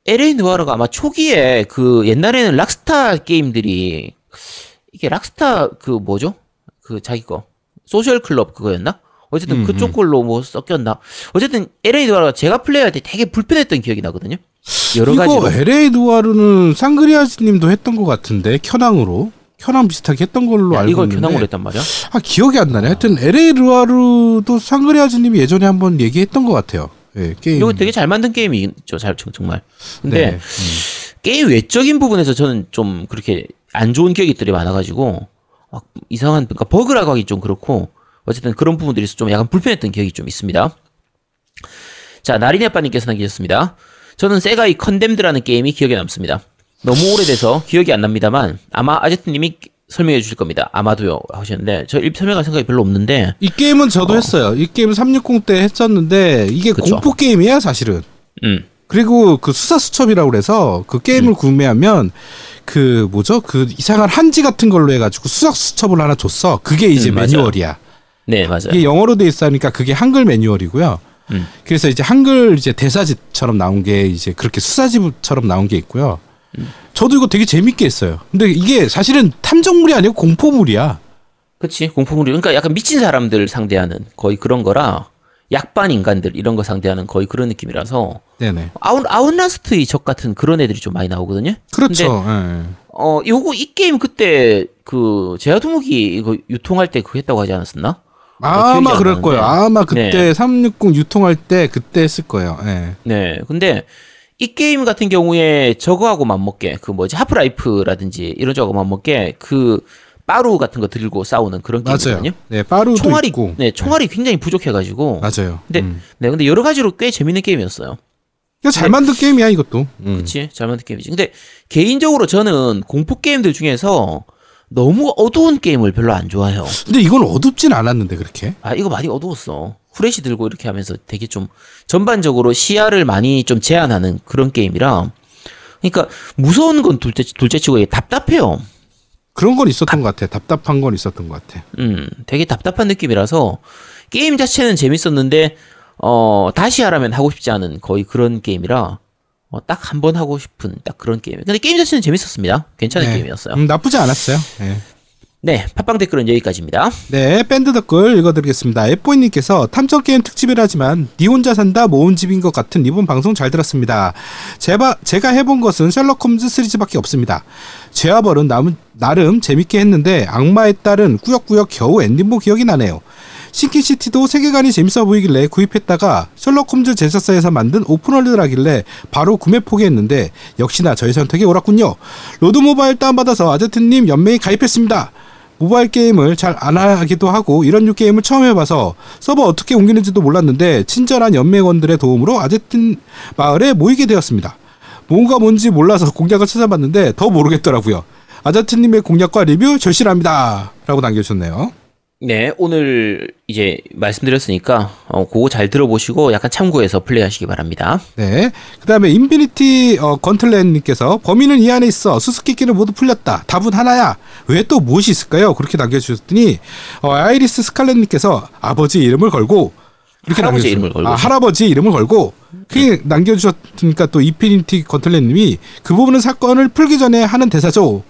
LA 누아르가 아마 초기에 그 옛날에는 락스타 게임들이 이게 락스타 그 뭐죠? 그 자기 거 소셜 클럽 그거였나? 어쨌든 그쪽 걸로 뭐 섞였나? 어쨌든 LA 누아르가 제가 플레이할 때 되게 불편했던 기억이 나거든요. 여러 가지. 이거 LA 누아르는 상그리아즈님도 했던 것 같은데 켠왕으로 비슷하게 했던 걸로 알고 있는데. 이걸 켠왕으로 했단 말이야? 아 기억이 안 나네. 하여튼 LA 누아르도 상그리아즈님이 예전에 한번 얘기했던 것 같아요. 예, 게임. 이거 되게 잘 만든 게임이죠, 정말. 근데 네. 게임 외적인 부분에서 저는 좀 그렇게 안 좋은 기억들이 많아가지고. 막 이상한 그러니까 버그라고 하기 좀 그렇고 어쨌든 그런 부분들이 좀 약간 불편했던 기억이 좀 있습니다. 자, 나린애빠님께서 남기셨습니다. 저는 세가의 컨뎀드라는 게임이 기억에 남습니다. 너무 오래돼서 기억이 안 납니다만 아마 아제트님이 설명해 주실 겁니다. 아마도요 하셨는데 저 설명할 생각이 별로 없는데 이 게임은 저도 했어요. 이 게임 360 때 했었는데 이게 그쵸. 공포 게임이야 사실은. 그리고 그 수사수첩이라고 그래서 그 게임을 구매하면 그 뭐죠? 그 이상한 한지 같은 걸로 해가지고 수사수첩을 하나 줬어. 그게 이제 매뉴얼이야. 네, 맞아요. 이게 영어로 돼 있으니까 그게 한글 매뉴얼이고요. 그래서 이제 한글 이제 대사집처럼 나온 게 이제 그렇게 수사집처럼 나온 게 있고요. 저도 이거 되게 재밌게 했어요. 근데 이게 사실은 탐정물이 아니고 공포물이야. 그치, 공포물이. 그러니까 약간 미친 사람들 상대하는 거의 그런 거라, 약반 인간들 이런 거 상대하는 거의 그런 느낌이라서. 네네. 아웃라스트의 적 같은 그런 애들이 좀 많이 나오거든요. 그렇죠. 근데, 요거 이 게임 그때 그 제아두목이 이거 유통할 때 그거 했다고 하지 않았었나? 아마 그럴 거예요. 아마 그때 네. 360 유통할 때 그때 했을 거예요. 네. 네. 근데 이 게임 같은 경우에 저거하고 맞먹게, 그 뭐지, 하프라이프라든지 이런 저거하고 맞먹게 그 빠루 같은 거 들고 싸우는 그런 게임이거든요. 네, 빠루도 총알이, 있고. 네, 총알이 네. 굉장히 부족해가지고. 맞아요. 근데 네, 근데 여러 가지로 꽤 재밌는 게임이었어요. 잘 만든 게임이야 이것도. 그렇지, 잘 만든 게임이지. 근데 개인적으로 저는 공포 게임들 중에서 너무 어두운 게임을 별로 안 좋아해요. 근데 이건 어둡진 않았는데 그렇게? 아, 이거 많이 어두웠어. 후레쉬 들고 이렇게 하면서 되게 좀 전반적으로 시야를 많이 좀 제한하는 그런 게임이라. 그러니까 무서운 건 둘째치고 답답해요. 그런 건 있었던 것 같아. 답답한 건 있었던 것 같아. 되게 답답한 느낌이라서 게임 자체는 재밌었는데 다시 하라면 하고 싶지 않은 거의 그런 게임이라 딱 한 번 하고 싶은 딱 그런 게임. 근데 게임 자체는 재밌었습니다. 괜찮은 네. 게임이었어요. 나쁘지 않았어요. 네. 네, 팟빵 댓글은 여기까지입니다. 네, 밴드 댓글 읽어드리겠습니다. 앱보이님께서 탐정 게임 특집이라지만 니 혼자 산다 모은 집인 것 같은 이번 방송 잘 들었습니다. 제가 해본 것은 셜록홈즈 시리즈밖에 없습니다. 죄와벌은 나름 재밌게 했는데 악마의 딸은 꾸역꾸역 겨우 엔딩 본 기억이 나네요. 신킨시티도 세계관이 재밌어 보이길래 구입했다가 셜록홈즈 제작사에서 만든 오픈월드라길래 바로 구매 포기했는데 역시나 저의 선택이 옳았군요. 로드 모바일 다운받아서 아제트님 연맹이 가입했습니다. 모바일 게임을 잘 안 하기도 하고 이런 류 게임을 처음 해봐서 서버 어떻게 옮기는지도 몰랐는데 친절한 연맹원들의 도움으로 아제트 마을에 모이게 되었습니다. 뭔지 몰라서 공략을 찾아봤는데 더 모르겠더라고요. 아제트님의 공략과 리뷰 절실합니다. 라고 남겨주셨네요. 네, 오늘 이제 말씀드렸으니까 그거 잘 들어보시고 약간 참고해서 플레이하시기 바랍니다. 네, 그 다음에 인피니티 건틀렛님께서 범인은 이 안에 있어. 수수께끼는 모두 풀렸다. 답은 하나야. 왜 또 무엇이 있을까요? 그렇게 남겨주셨더니 아이리스 스칼렛님께서 아버지 이름을 걸고 이렇게 할아버지 이름을 걸고 할아버지 이름을 걸고 그게 남겨주셨으니까 또 인피니티 건틀렛님이 그 부분은 사건을 풀기 전에 하는 대사죠.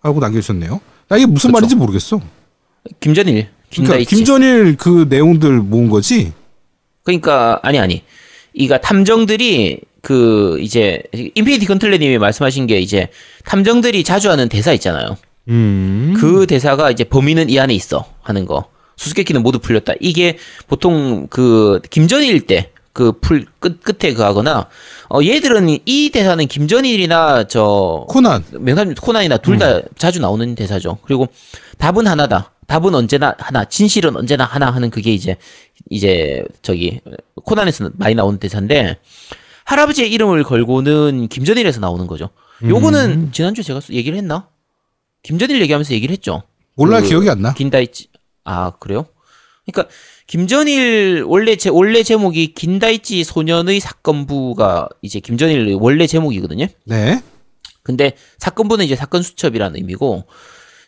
하고 남겨주셨네요. 나 이게 무슨 그쵸. 말인지 모르겠어. 김전일, 긴다이치. 그러니까 김전일 그 내용들 모은 거지? 그러니까 아니. 이가 탐정들이 그 이제 인피니티 건틀렛님이 말씀하신 게 이제 탐정들이 자주 하는 대사 있잖아요. 그 대사가 이제 범인은 이 안에 있어 하는 거. 수수께끼는 모두 풀렸다. 이게 보통 그 김전일 때 그 끝에 그 하거나 얘들은 이 대사는 김전일이나 저 명탐정 코난이나 둘 다 자주 나오는 대사죠. 그리고 답은 하나다. 답은 언제나 하나, 진실은 언제나 하나 하는 그게 이제 저기 코난에서 많이 나오는 대사인데 할아버지의 이름을 걸고는 김전일에서 나오는 거죠. 요거는 지난주에 제가 얘기를 했나? 김전일 얘기하면서 얘기를 했죠. 몰라, 기억이 안 나. 긴다이치. 아, 그래요? 그러니까 김전일 원래 제목이 긴다이치 소년의 사건부가 이제 김전일 원래 제목이거든요. 네. 근데 사건부는 이제 사건 수첩이라는 의미고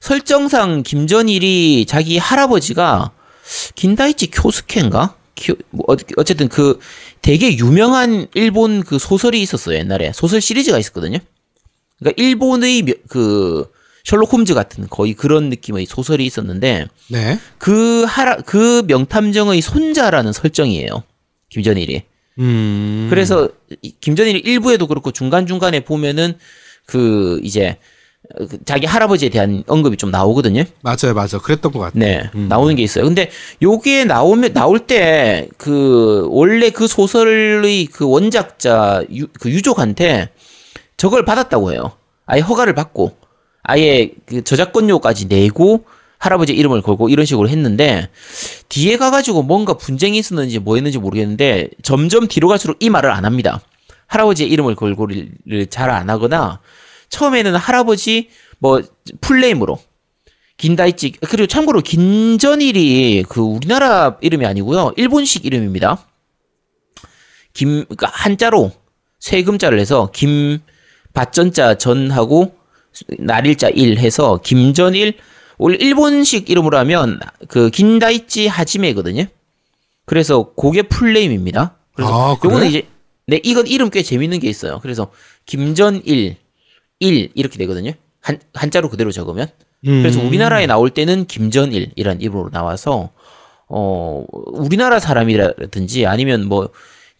설정상 김전일이 자기 할아버지가 긴다이치 쿄스케인가? 어쨌든 그 되게 유명한 일본 그 소설이 있었어요. 옛날에 소설 시리즈가 있었거든요. 그러니까 일본의 그 셜록홈즈 같은 거의 그런 느낌의 소설이 있었는데 네. 그 명탐정의 손자라는 설정이에요. 김전일이. 그래서 김전일이 1부에도 그렇고 중간중간에 보면은 그 이제 자기 할아버지에 대한 언급이 좀 나오거든요. 맞아요. 그랬던 것 같아요. 네, 나오는 게 있어요. 근데 요게 나올 때 그 원래 그 소설의 그 원작자 그 유족한테 저걸 받았다고 해요. 아예 허가를 받고 아예 그 저작권료까지 내고 할아버지 이름을 걸고 이런 식으로 했는데 뒤에 가가지고 뭔가 분쟁이 있었는지 뭐였는지 모르겠는데 점점 뒤로 갈수록 이 말을 안 합니다. 할아버지의 이름을 걸고를 잘 안 하거나. 처음에는 할아버지 풀네임으로 긴다이치. 그리고 참고로 김전일이 그 우리나라 이름이 아니고요. 일본식 이름입니다. 그러니까 한자로 세금자를 해서 김밭전자 전하고 날일자 일 해서 김전일. 원래 일본식 이름으로 하면 그 긴다이치 하지메거든요. 그래서 그게 풀네임입니다. 그래서 요거는 이제 네, 이건 이름 꽤 재밌는 게 있어요. 그래서 김전일 1 이렇게 되거든요. 한자로 그대로 적으면. 그래서 우리나라에 나올 때는 김전일이라는 이름으로 나와서 우리나라 사람이라든지 아니면 뭐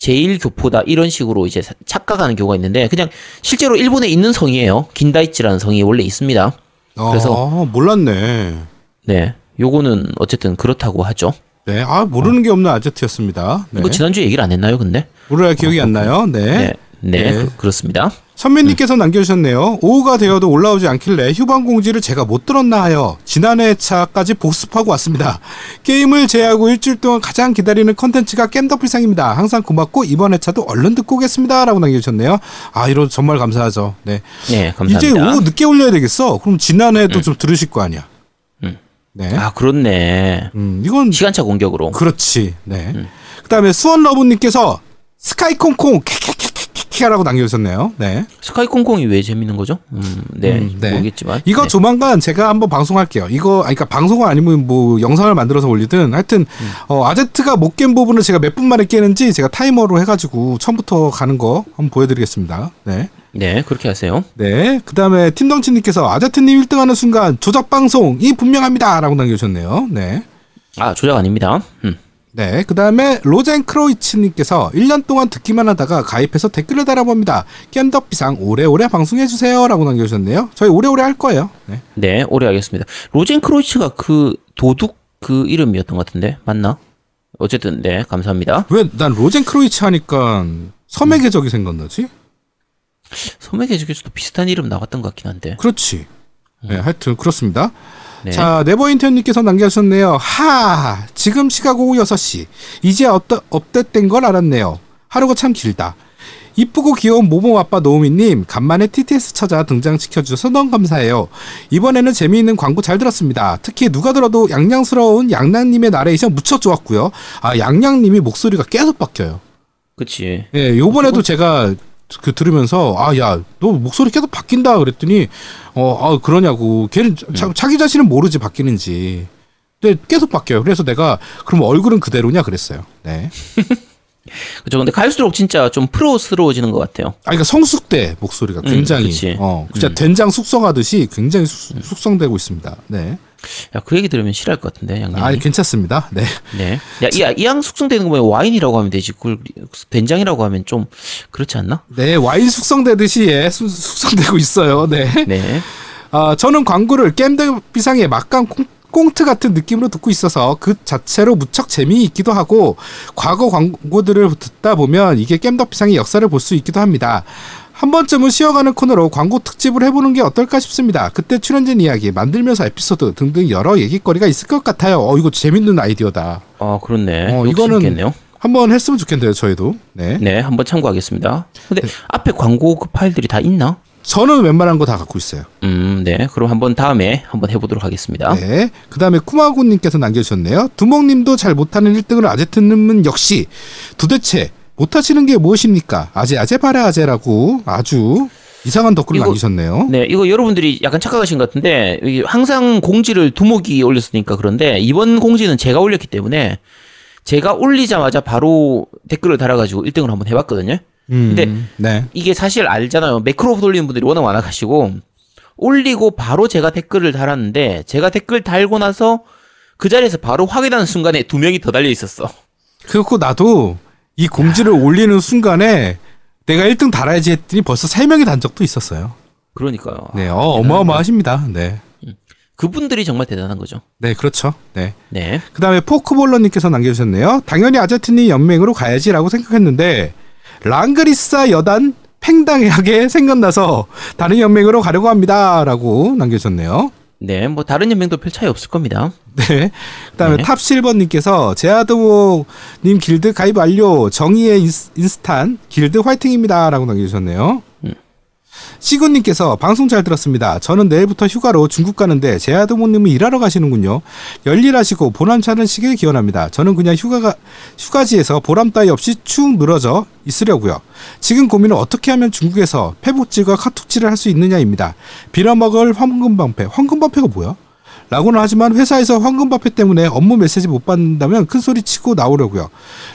제1교포다 이런 식으로 이제 착각하는 경우가 있는데, 그냥 실제로 일본에 있는 성이에요. 긴다이치라는 성이 원래 있습니다. 그래서 몰랐네. 네, 요거는 어쨌든 그렇다고 하죠. 네, 아 모르는 게 없는 아재트였습니다. 네. 이거 지난주에 얘기를 안 했나요, 근데? 몰라요, 기억이 안 나요. 네. 네, 그렇습니다. 선배님께서 남겨주셨네요. 오후가 되어도 올라오지 않길래 휴방 공지를 제가 못 들었나 하여 지난해 차까지 복습하고 왔습니다. 게임을 제외하고 일주일 동안 가장 기다리는 컨텐츠가 겜덕비상입니다. 항상 고맙고 이번 회차도 얼른 듣고 오겠습니다. 라고 남겨주셨네요. 아, 이런 정말 감사하죠. 네. 네, 감사합니다. 이제 오후 늦게 올려야 되겠어. 그럼 지난해도 좀 들으실 거 아니야. 네. 아, 그렇네. 이건 시간차 공격으로. 그렇지. 네. 그 다음에 수원러브님께서 스카이콩콩 라고 남겨주셨네요. 네. 스카이콩콩이 왜 재밌는 거죠? 네, 모르겠지만 이거 조만간 제가 한번 방송할게요. 이거 그러니까 방송은 아니면 뭐 영상을 만들어서 올리든 하여튼 아제트가 못 깬 부분을 제가 몇 분 만에 깨는지 제가 타이머로 해가지고 처음부터 가는 거 한번 보여드리겠습니다. 네. 네, 그렇게 하세요. 네, 그 다음에 팀덩치님께서 아제트님 1등하는 순간 조작 방송이 분명합니다라고 남겨주셨네요. 네. 아, 조작 아닙니다. 네, 그 다음에 로젠 크로이치님께서 1년 동안 듣기만 하다가 가입해서 댓글을 달아봅니다. 겜덕비상 오래오래 방송해주세요. 라고 남겨주셨네요. 저희 오래오래 할 거예요. 네, 네, 오래 하겠습니다. 로젠 크로이치가 그 도둑 그 이름이었던 것 같은데 맞나? 어쨌든 네, 감사합니다. 왜 난 로젠 크로이치 하니까 섬의 계적이 생각나지? 섬의 계적에서도 비슷한 이름 나왔던 것 같긴 한데. 그렇지. 네, 하여튼 그렇습니다. 네. 자, 네버인터님께서 남겨주셨네요. 하, 지금 시각 오후 6시. 이제 업데이트된 걸 알았네요. 하루가 참 길다. 이쁘고 귀여운 모모아빠 노우미님, 간만에 TTS 찾아 등장시켜주셔서 너무 감사해요. 이번에는 재미있는 광고 잘 들었습니다. 특히 누가 들어도 양양스러운 양양님의 나레이션 무척 좋았고요. 아, 양양님이 목소리가 계속 바뀌어요. 그치. 예, 요번에도 제가 그 들으면서 아, 야, 너 목소리 계속 바뀐다 그랬더니 아, 그러냐고. 걔는 자기 자신은 모르지 바뀌는지. 근데 계속 바뀌어요. 그래서 내가 그럼 얼굴은 그대로냐 그랬어요. 네. 그죠. 근데 갈수록 진짜 좀 프로스러워지는 것 같아요. 아, 그러니까 성숙대 목소리가 굉장히 진짜 된장 숙성하듯이 굉장히 숙성되고 있습니다. 네. 야, 그 얘기 들으면 싫어할 것 같은데, 양양이. 아, 괜찮습니다. 네. 네. 야, 이양 숙성되는 거 보면 와인이라고 하면 되지. 그걸 된장이라고 하면 좀 그렇지 않나? 네, 와인 숙성되듯이 예, 숙성되고 있어요. 네. 네. 아, 저는 광고를 겜덕비상의 막강 꽁트 같은 느낌으로 듣고 있어서 그 자체로 무척 재미있기도 하고, 과거 광고들을 듣다 보면 이게 겜덕비상의 역사를 볼 수 있기도 합니다. 한 번쯤은 쉬어가는 코너로 광고 특집을 해보는 게 어떨까 싶습니다. 그때 출연진 이야기, 만들면서 에피소드 등등 여러 얘기거리가 있을 것 같아요. 이거 재밌는 아이디어다. 아, 그렇네. 이거는 있겠네요. 한번 했으면 좋겠네요, 저희도. 네, 네, 한번 참고하겠습니다. 근데 네. 앞에 광고 그 파일들이 다 있나? 저는 웬만한 거 다 갖고 있어요. 네. 그럼 한번 다음에 한번 해보도록 하겠습니다. 네. 그 다음에 쿠마고님께서 남겨주셨네요. 두목님도 잘 못하는 1등을 아제트님은 역시 도대체 못하시는 게 무엇입니까? 아재 아재 바라 아재라고 아주 이상한 댓글을 남기셨네요. 네, 이거 여러분들이 약간 착각하신 것 같은데, 항상 공지를 두목이 올렸으니까 그런데 이번 공지는 제가 올렸기 때문에 제가 올리자마자 바로 댓글을 달아가지고 1등을 한번 해봤거든요. 근데 네. 이게 사실 알잖아요. 매크로 돌리는 분들이 워낙 많아가지고 올리고 바로 제가 댓글을 달았는데, 제가 댓글 달고 나서 그 자리에서 바로 확인하는 순간에 2명이 더 달려 있었어. 그렇고 나도 이 공지를 올리는 순간에 내가 1등 달아야지 했더니 벌써 3명이 단 적도 있었어요. 그러니까요. 네, 어마어마하십니다. 네. 그분들이 정말 대단한 거죠. 네, 그렇죠. 네. 네. 그 다음에 포크볼러님께서 남겨주셨네요. 당연히 아제트니 연맹으로 가야지라고 생각했는데 랑그리사 여단 팽당하게 생각나서 다른 연맹으로 가려고 합니다. 라고 남겨주셨네요. 네, 뭐 다른 연맹도 별 차이 없을 겁니다. 네. 그다음에 네. 탑실버님께서 제아드모님 길드 가입 완료. 정의의 인스탄 길드 화이팅입니다라고 남겨주셨네요. 시군님께서 방송 잘 들었습니다. 저는 내일부터 휴가로 중국 가는데 제아드모님은 일하러 가시는군요. 열일하시고 보람차는 시길 기원합니다. 저는 그냥 휴가지에서 보람 따위 없이 축 늘어져 있으려고요. 지금 고민은 어떻게 하면 중국에서 페북질과 카톡질을 할 수 있느냐입니다. 빌어먹을 황금방패. 황금방패가 뭐야? 라고는 하지만 회사에서 황금바페 때문에 업무 메시지 못 받는다면 큰소리치고 나오려고요.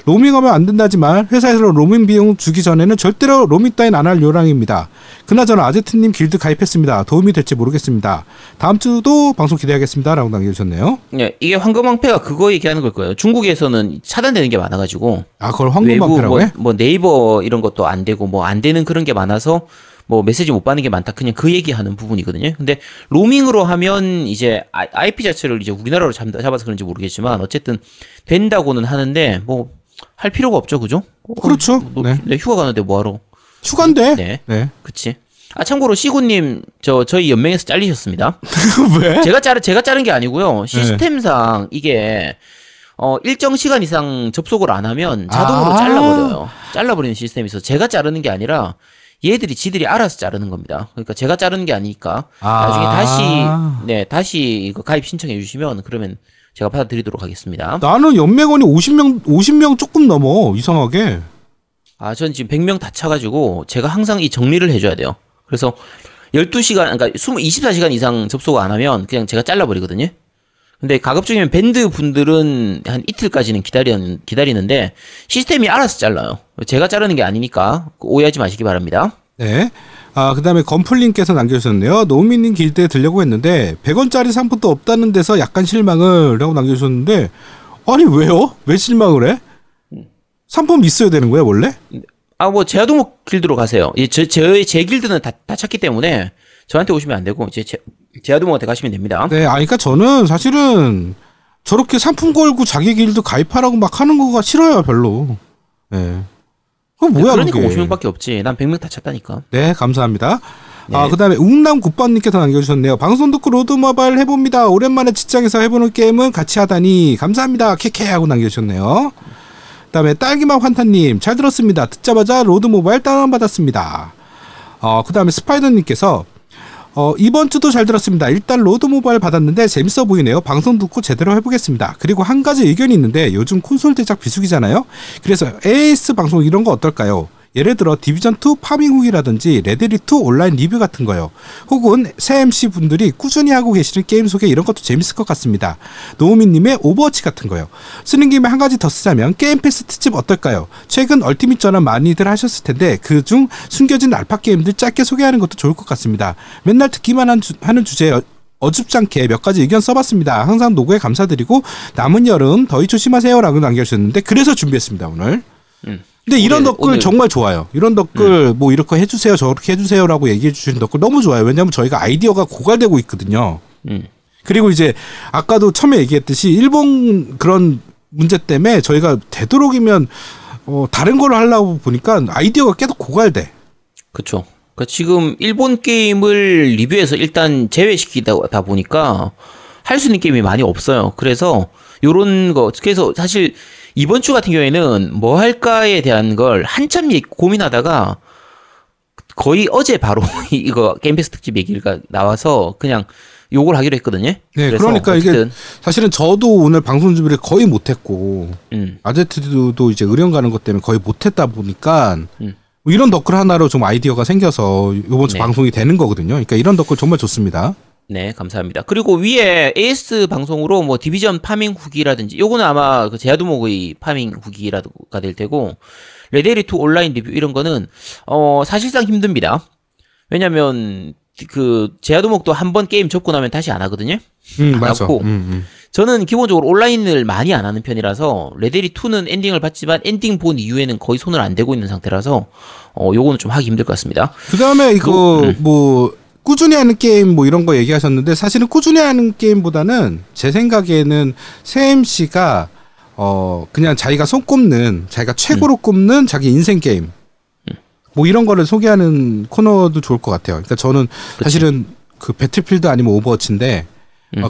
로밍하면 안 된다지만 회사에서 로밍 비용 주기 전에는 절대로 로밍 따윈 안 할 요량입니다. 그나저나 아제트님 길드 가입했습니다. 도움이 될지 모르겠습니다. 다음 주도 방송 기대하겠습니다. 라고 남겨주셨네요. 네, 이게 황금방패가 그거 얘기하는 걸 거예요. 중국에서는 차단되는 게 많아가지고. 아, 그걸 황금방패라고 해? 뭐 네이버 이런 것도 안 되고 뭐 안 되는 그런 게 많아서 뭐 메시지 못 받는 게 많다. 그냥 그 얘기하는 부분이거든요. 근데 로밍으로 하면 이제 IP 자체를 이제 우리나라로 잡아서 그런지 모르겠지만 어쨌든 된다고는 하는데 뭐 할 필요가 없죠, 그죠? 그렇죠. 네. 네, 휴가 가는데 뭐하러? 휴가인데. 네. 네. 그치. 아, 참고로 시구님 저희 연맹에서 잘리셨습니다. 왜? 제가 자른 게 아니고요. 시스템상 네. 이게 일정 시간 이상 접속을 안 하면 자동으로 잘라버려요. 잘라버리는 시스템이 있어서 제가 자르는 게 아니라. 얘들이 지들이 알아서 자르는 겁니다. 그러니까 제가 자르는 게 아니니까 나중에 다시 가입 신청해 주시면 그러면 제가 받아드리도록 하겠습니다. 나는 연맹원이 50명 조금 넘어. 이상하게. 아, 전 지금 100명 다 차가지고 제가 항상 이 정리를 해줘야 돼요. 그래서 12시간, 그러니까 24시간 이상 접속 안 하면 그냥 제가 잘라버리거든요. 근데 가급적이면 밴드 분들은 한 이틀까지는 기다리는데 시스템이 알아서 잘라요. 제가 자르는 게 아니니까 오해하지 마시기 바랍니다. 네. 아, 그 다음에 건플님께서 남겨주셨네요. 노미님 길드에 들려고 했는데 100원짜리 상품도 없다는 데서 약간 실망을 하고 남겨주셨는데 아니 왜요? 왜 실망을 해? 상품 있어야 되는 거야 원래? 아, 뭐 제아동목 길드로 가세요. 제 길드는 다 찾기 때문에 저한테 오시면 안 되고 제아도모한테 가시면 됩니다. 네, 그러니까 저는 사실은 저렇게 상품 걸고 자기 길드 가입하라고 막 하는 거가 싫어요, 별로. 네. 그럼 뭐야, 그게. 그러니까 50명밖에 없지. 난 100명 다 찼다니까. 네, 감사합니다. 네. 아, 그 다음에 웅남굿밤님께서 남겨주셨네요. 방송 듣고 로드 모바일 해봅니다. 오랜만에 직장에서 해보는 게임은 같이 하다니 감사합니다. 케케 하고 남겨주셨네요. 그 다음에 딸기맛 환타님 잘 들었습니다. 듣자마자 로드 모바일 다운받았습니다. 그 다음에 스파이더님께서 이번 주도 잘 들었습니다. 일단 로드 모바일 받았는데 재밌어 보이네요. 방송 듣고 제대로 해보겠습니다. 그리고 한 가지 의견이 있는데 요즘 콘솔 제작 비수기잖아요. 그래서 AS 방송 이런 거 어떨까요? 예를 들어 디비전2 파밍 후기라든지 레데리2 온라인 리뷰 같은 거요. 혹은 새 MC분들이 꾸준히 하고 계시는 게임 소개 이런 것도 재밌을 것 같습니다. 노우미님의 오버워치 같은 거요. 쓰는 김에 한 가지 더 쓰자면 게임 패스 특집 어떨까요? 최근 얼티밋 전환 많이들 하셨을 텐데 그중 숨겨진 알파 게임들 짧게 소개하는 것도 좋을 것 같습니다. 맨날 듣기만 하는 주제에 어줍지 않게 몇 가지 의견 써봤습니다. 항상 노고에 감사드리고 남은 여름 더위 조심하세요 라고 남겨주셨는데 그래서 준비했습니다 오늘. 근데 이런 댓글 정말 좋아요. 이런 댓글 뭐 이렇게 해주세요, 저렇게 해주세요라고 얘기해 주시는 댓글 너무 좋아요. 왜냐하면 저희가 아이디어가 고갈되고 있거든요. 그리고 이제 아까도 처음에 얘기했듯이 일본 그런 문제 때문에 저희가 되도록이면 다른 걸 하려고 보니까 아이디어가 계속 고갈돼. 그렇죠. 그러니까 지금 일본 게임을 리뷰해서 일단 제외시키다 보니까 할 수 있는 게임이 많이 없어요. 그래서 요런 거, 그래서 사실 이번 주 같은 경우에는 뭐 할까에 대한 걸 한참 고민하다가 거의 어제 바로 이거 게임패스 특집 얘기가 나와서 그냥 요걸 하기로 했거든요. 네, 그러니까 어쨌든. 이게 사실은 저도 오늘 방송 준비를 거의 못했고 아제트도 이제 의령 가는 것 때문에 거의 못했다 보니까 이런 덧글 하나로 좀 아이디어가 생겨서 이번 주 네. 방송이 되는 거거든요. 그러니까 이런 덧글 정말 좋습니다. 네, 감사합니다. 그리고 위에 AS 방송으로 뭐 디비전 파밍 후기라든지 요거는 아마 그 제야두목의 파밍 후기라가 될 테고 레데리2 온라인 리뷰 이런 거는 사실상 힘듭니다. 왜냐면 그 제야두목도 한번 게임 접고 나면 다시 안 하거든요. 맞아. 저는 기본적으로 온라인을 많이 안 하는 편이라서 레데리2는 엔딩을 봤지만 엔딩 본 이후에는 거의 손을 안 대고 있는 상태라서 요거는 좀 하기 힘들 것 같습니다. 그다음에 이거 뭐 꾸준히 하는 게임 뭐 이런 거 얘기하셨는데 사실은 꾸준히 하는 게임보다는 제 생각에는 세임씨가 그냥 자기가 손꼽는 자기가 최고로 꼽는 자기 인생 게임 뭐 이런 거를 소개하는 코너도 좋을 것 같아요. 그러니까 저는 사실은 그 배틀필드 아니면 오버워치인데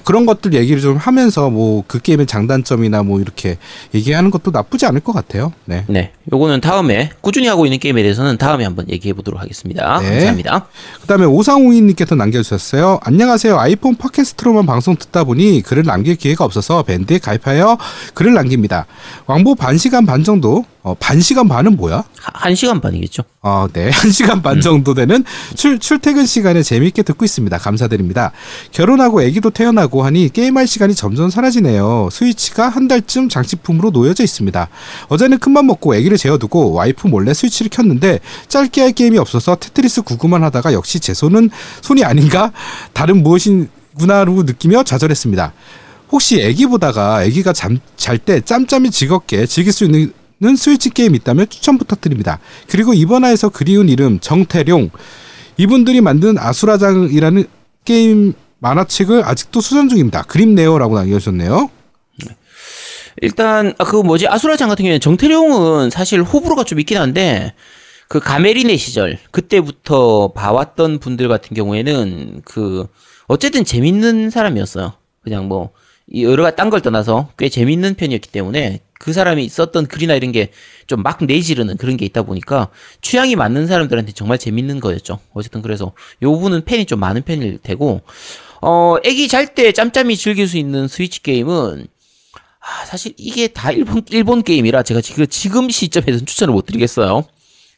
그런 것들 얘기를 좀 하면서 뭐 그 게임의 장단점이나 뭐 이렇게 얘기하는 것도 나쁘지 않을 것 같아요. 네. 네. 요거는 다음에 꾸준히 하고 있는 게임에 대해서는 다음에 한번 얘기해 보도록 하겠습니다. 네. 감사합니다. 그다음에 오상웅이님께서 남겨주셨어요. 안녕하세요. 아이폰 팟캐스트로만 방송 듣다 보니 글을 남길 기회가 없어서 밴드에 가입하여 글을 남깁니다. 왕복 1시간 반 정도 반시간 반은 뭐야? 1시간 반이겠죠. 네. 1시간 반 정도 되는 출퇴근 시간에 재미있게 듣고 있습니다. 감사드립니다. 결혼하고 애기도 태어나고 하니 게임할 시간이 점점 사라지네요. 스위치가 한 달쯤 장식품으로 놓여져 있습니다. 어제는 큰맘 먹고 애기를 재워두고 와이프 몰래 스위치를 켰는데 짧게 할 게임이 없어서 테트리스 99만 하다가 역시 제 손이 아닌가? 다른 무엇이구나로 느끼며 좌절했습니다. 혹시 애기 보다가 애기가 잘 때 짬짬이 즐겁게 즐길 수 있는 스위치 게임 있다면 추천 부탁드립니다. 그리고 이번화에서 그리운 이름 정태룡 이분들이 만든 아수라장이라는 게임 만화책을 아직도 수전 중입니다. 그립네요라고 남겨주셨네요. 일단 아수라장 같은 경우에 정태룡은 사실 호불호가 좀 있긴 한데 그 가메리네 시절 그때부터 봐왔던 분들 같은 경우에는 그 어쨌든 재밌는 사람이었어요. 그냥 뭐 여러 가지 딴 걸 떠나서 꽤 재밌는 편이었기 때문에 그 사람이 썼던 글이나 이런 게 좀 막 내지르는 그런 게 있다 보니까 취향이 맞는 사람들한테 정말 재밌는 거였죠. 어쨌든 그래서 요 분은 팬이 좀 많은 편일 테고 애기 잘 때 짬짬이 즐길 수 있는 스위치 게임은 사실 이게 다 일본 게임이라 제가 지금 시점에서는 추천을 못 드리겠어요.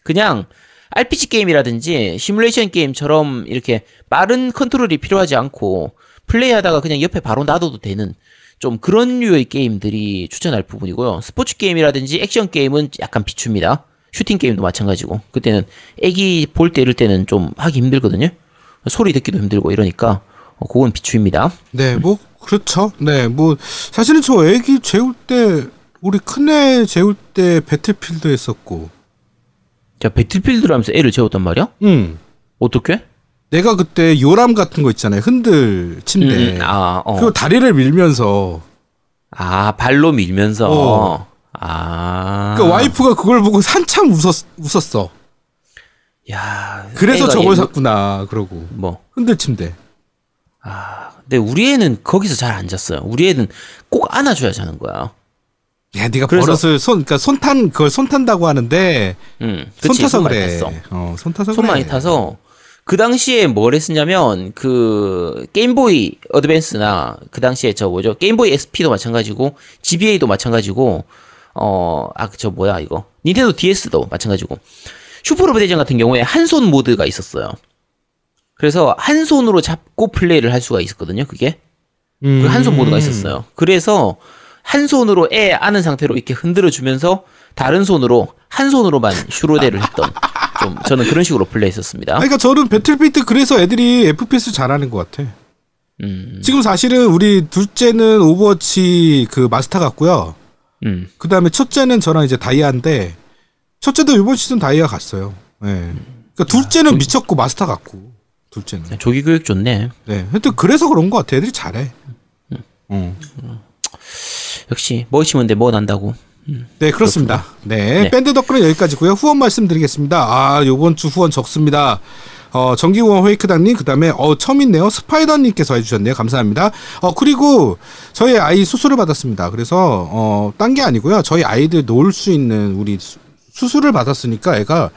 그냥 RPG 게임이라든지 시뮬레이션 게임처럼 이렇게 빠른 컨트롤이 필요하지 않고 플레이하다가 그냥 옆에 바로 놔둬도 되는 좀 그런 류의 게임들이 추천할 부분이고요. 스포츠 게임이라든지 액션 게임은 약간 비춥니다. 슈팅 게임도 마찬가지고 그때는 애기 볼 때 이럴 때는 좀 하기 힘들거든요. 소리 듣기도 힘들고 이러니까 그건 비추입니다. 네, 뭐 그렇죠. 네, 뭐 사실은 저 애기 재울 때 우리 큰애 재울 때 배틀필드 했었고 제가 배틀필드를 하면서 애를 재웠단 말이야? 어떻게? 내가 그때 요람 같은 거 있잖아요. 흔들 침대. 그리고 다리를 밀면서. 발로 밀면서. 그러니까 와이프가 그걸 보고 한참 웃었어. 야. 그래서 저걸 샀구나. 그러고. 뭐. 흔들 침대. 근데 우리 애는 거기서 잘 안 잤어요. 우리 애는 꼭 안아줘야 자는 거야. 야, 네가 버릇을 손 탄다고 하는데. 그치, 손 타서 그래. 손 많이 타서. 그 당시에 뭘 했었냐면 그 게임보이 어드밴스나 그 당시에 게임보이 SP도 마찬가지고 GBA도 마찬가지고 닌텐도 DS도 마찬가지고 슈퍼로보대전 같은 경우에 한 손 모드가 있었어요. 그래서 한 손으로 잡고 플레이를 할 수가 있었거든요. 그게 그 한 손 모드가 있었어요. 그래서 한 손으로 애 안은 상태로 이렇게 흔들어 주면서 다른 손으로 한 손으로만 슈로데를 했던. 좀 저는 그런 식으로 플레이했었습니다. 그러니까 저는 배틀필드 그래서 애들이 FPS 잘하는 것 같아. 지금 사실은 우리 둘째는 오버워치 그 마스터 같고요. 그 다음에 첫째는 저랑 이제 다이아인데 첫째도 이번 시즌 다이아 갔어요. 네. 그러니까 둘째는 미쳤고 마스터 같고 둘째는. 조기 교육 좋네. 네. 하여튼 그래서 그런 것 같아. 애들이 잘해. 역시 멋있으면 돼. 뭐 난다고. 네, 그렇습니다. 네, 밴드 덕분에 여기까지고요. 후원 말씀드리겠습니다. 요번 주 후원 적습니다. 정기 후원 호이크당님, 그 다음에 처음 있네요. 스파이더님께서 해주셨네요. 감사합니다. 그리고 저희 아이 수술을 받았습니다. 그래서 딴 게 아니고요. 저희 아이들 놓을 수 있는 우리 수술을 받았으니까 애가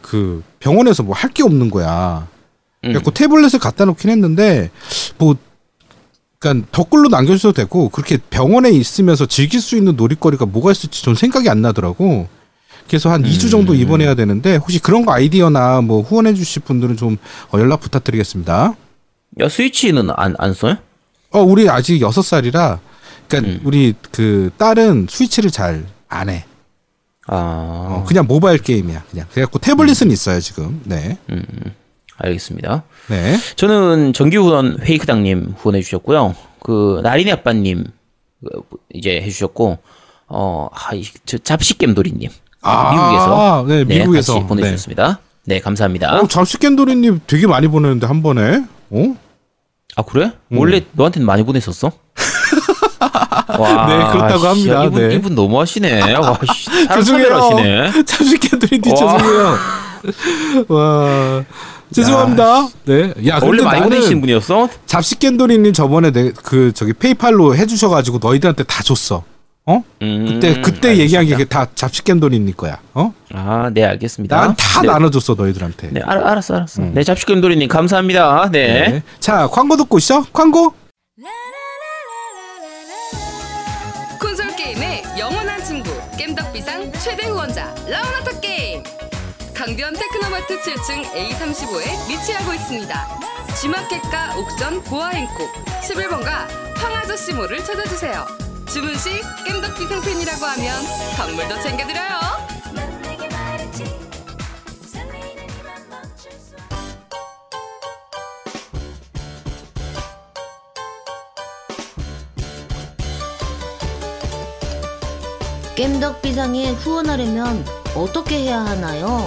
그 병원에서 뭐 할 게 없는 거야. 그래서 태블릿을 갖다 놓긴 했는데 뭐. 그러니까 댓글로 남겨주셔도 되고 그렇게 병원에 있으면서 즐길 수 있는 놀이거리가 뭐가 있을지 전 생각이 안 나더라고. 그래서 한 2주 정도 입원해야 되는데 혹시 그런 거 아이디어나 뭐 후원해 주실 분들은 좀 연락 부탁드리겠습니다. 야, 스위치는 안 써요? 우리 아직 6살이라 그러니까 우리 그 딸은 스위치를 잘 안 해. 그냥 모바일 게임이야. 그냥. 그래갖고 태블릿은 있어요 지금. 네. 알겠습니다. 네. 저는 정규 후원 회이크당님 후원해 주셨고요. 그 나린이 아빠님 이제 해주셨고 잡식겜돌이님 미국에서 미국에서 같이 보내주셨습니다. 네, 감사합니다. 잡식겜돌이님 되게 많이 보내는데 한 번에. 그래? 원래 너한테는 많이 보냈었어? 와, 네, 그렇다고 합니다. 야, 이분 너무하시네. 죄송해요. 잡식겜돌이님 죄송해요. 와. 죄송합니다. 네. 야, 원래 많이 보내신 분이었어? 잡식겜돌이님 저번에 페이팔로 해주셔가지고 너희들한테 다 줬어. 그때 알겠습니다. 얘기한 게 다 잡식겜돌이님 거야. 네, 알겠습니다. 난 다 나눠줬어 너희들한테. 네, 알았어. 네, 잡식겜돌이님 감사합니다. 네. 자, 광고 듣고 있어? 광고. 콘솔 게임의 영원한 친구 겜덕비상 최대 후원자 라운하터 게임, 강변 테크노마트 7층 A35에 위치하고 있습니다. G마켓과 옥션, 보아행콕, 11번가 황아저씨몰을 찾아주세요. 주문시 겜덕비상 팬이라고 하면 선물도 챙겨드려요. 겜덕비상에 후원하려면 어떻게 해야 하나요?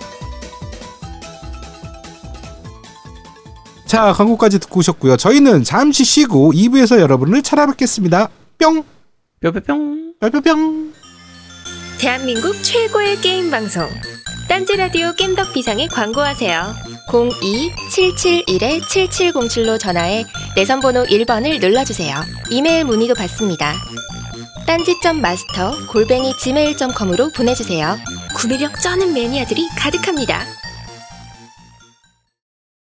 자, 광고까지 듣고 오셨고요. 저희는 잠시 쉬고 2부에서 여러분을 찾아뵙겠습니다. 뿅! 뿅뿅뿅! 뿅뿅뿅! 대한민국 최고의 게임 방송 딴지 라디오 겜덕비상에 광고하세요. 02-771-7707로 전화해 내선번호 1번을 눌러주세요. 이메일 문의도 받습니다. 딴지.마스터@gmail.com으로 보내주세요. 구매력 쩌는 매니아들이 가득합니다.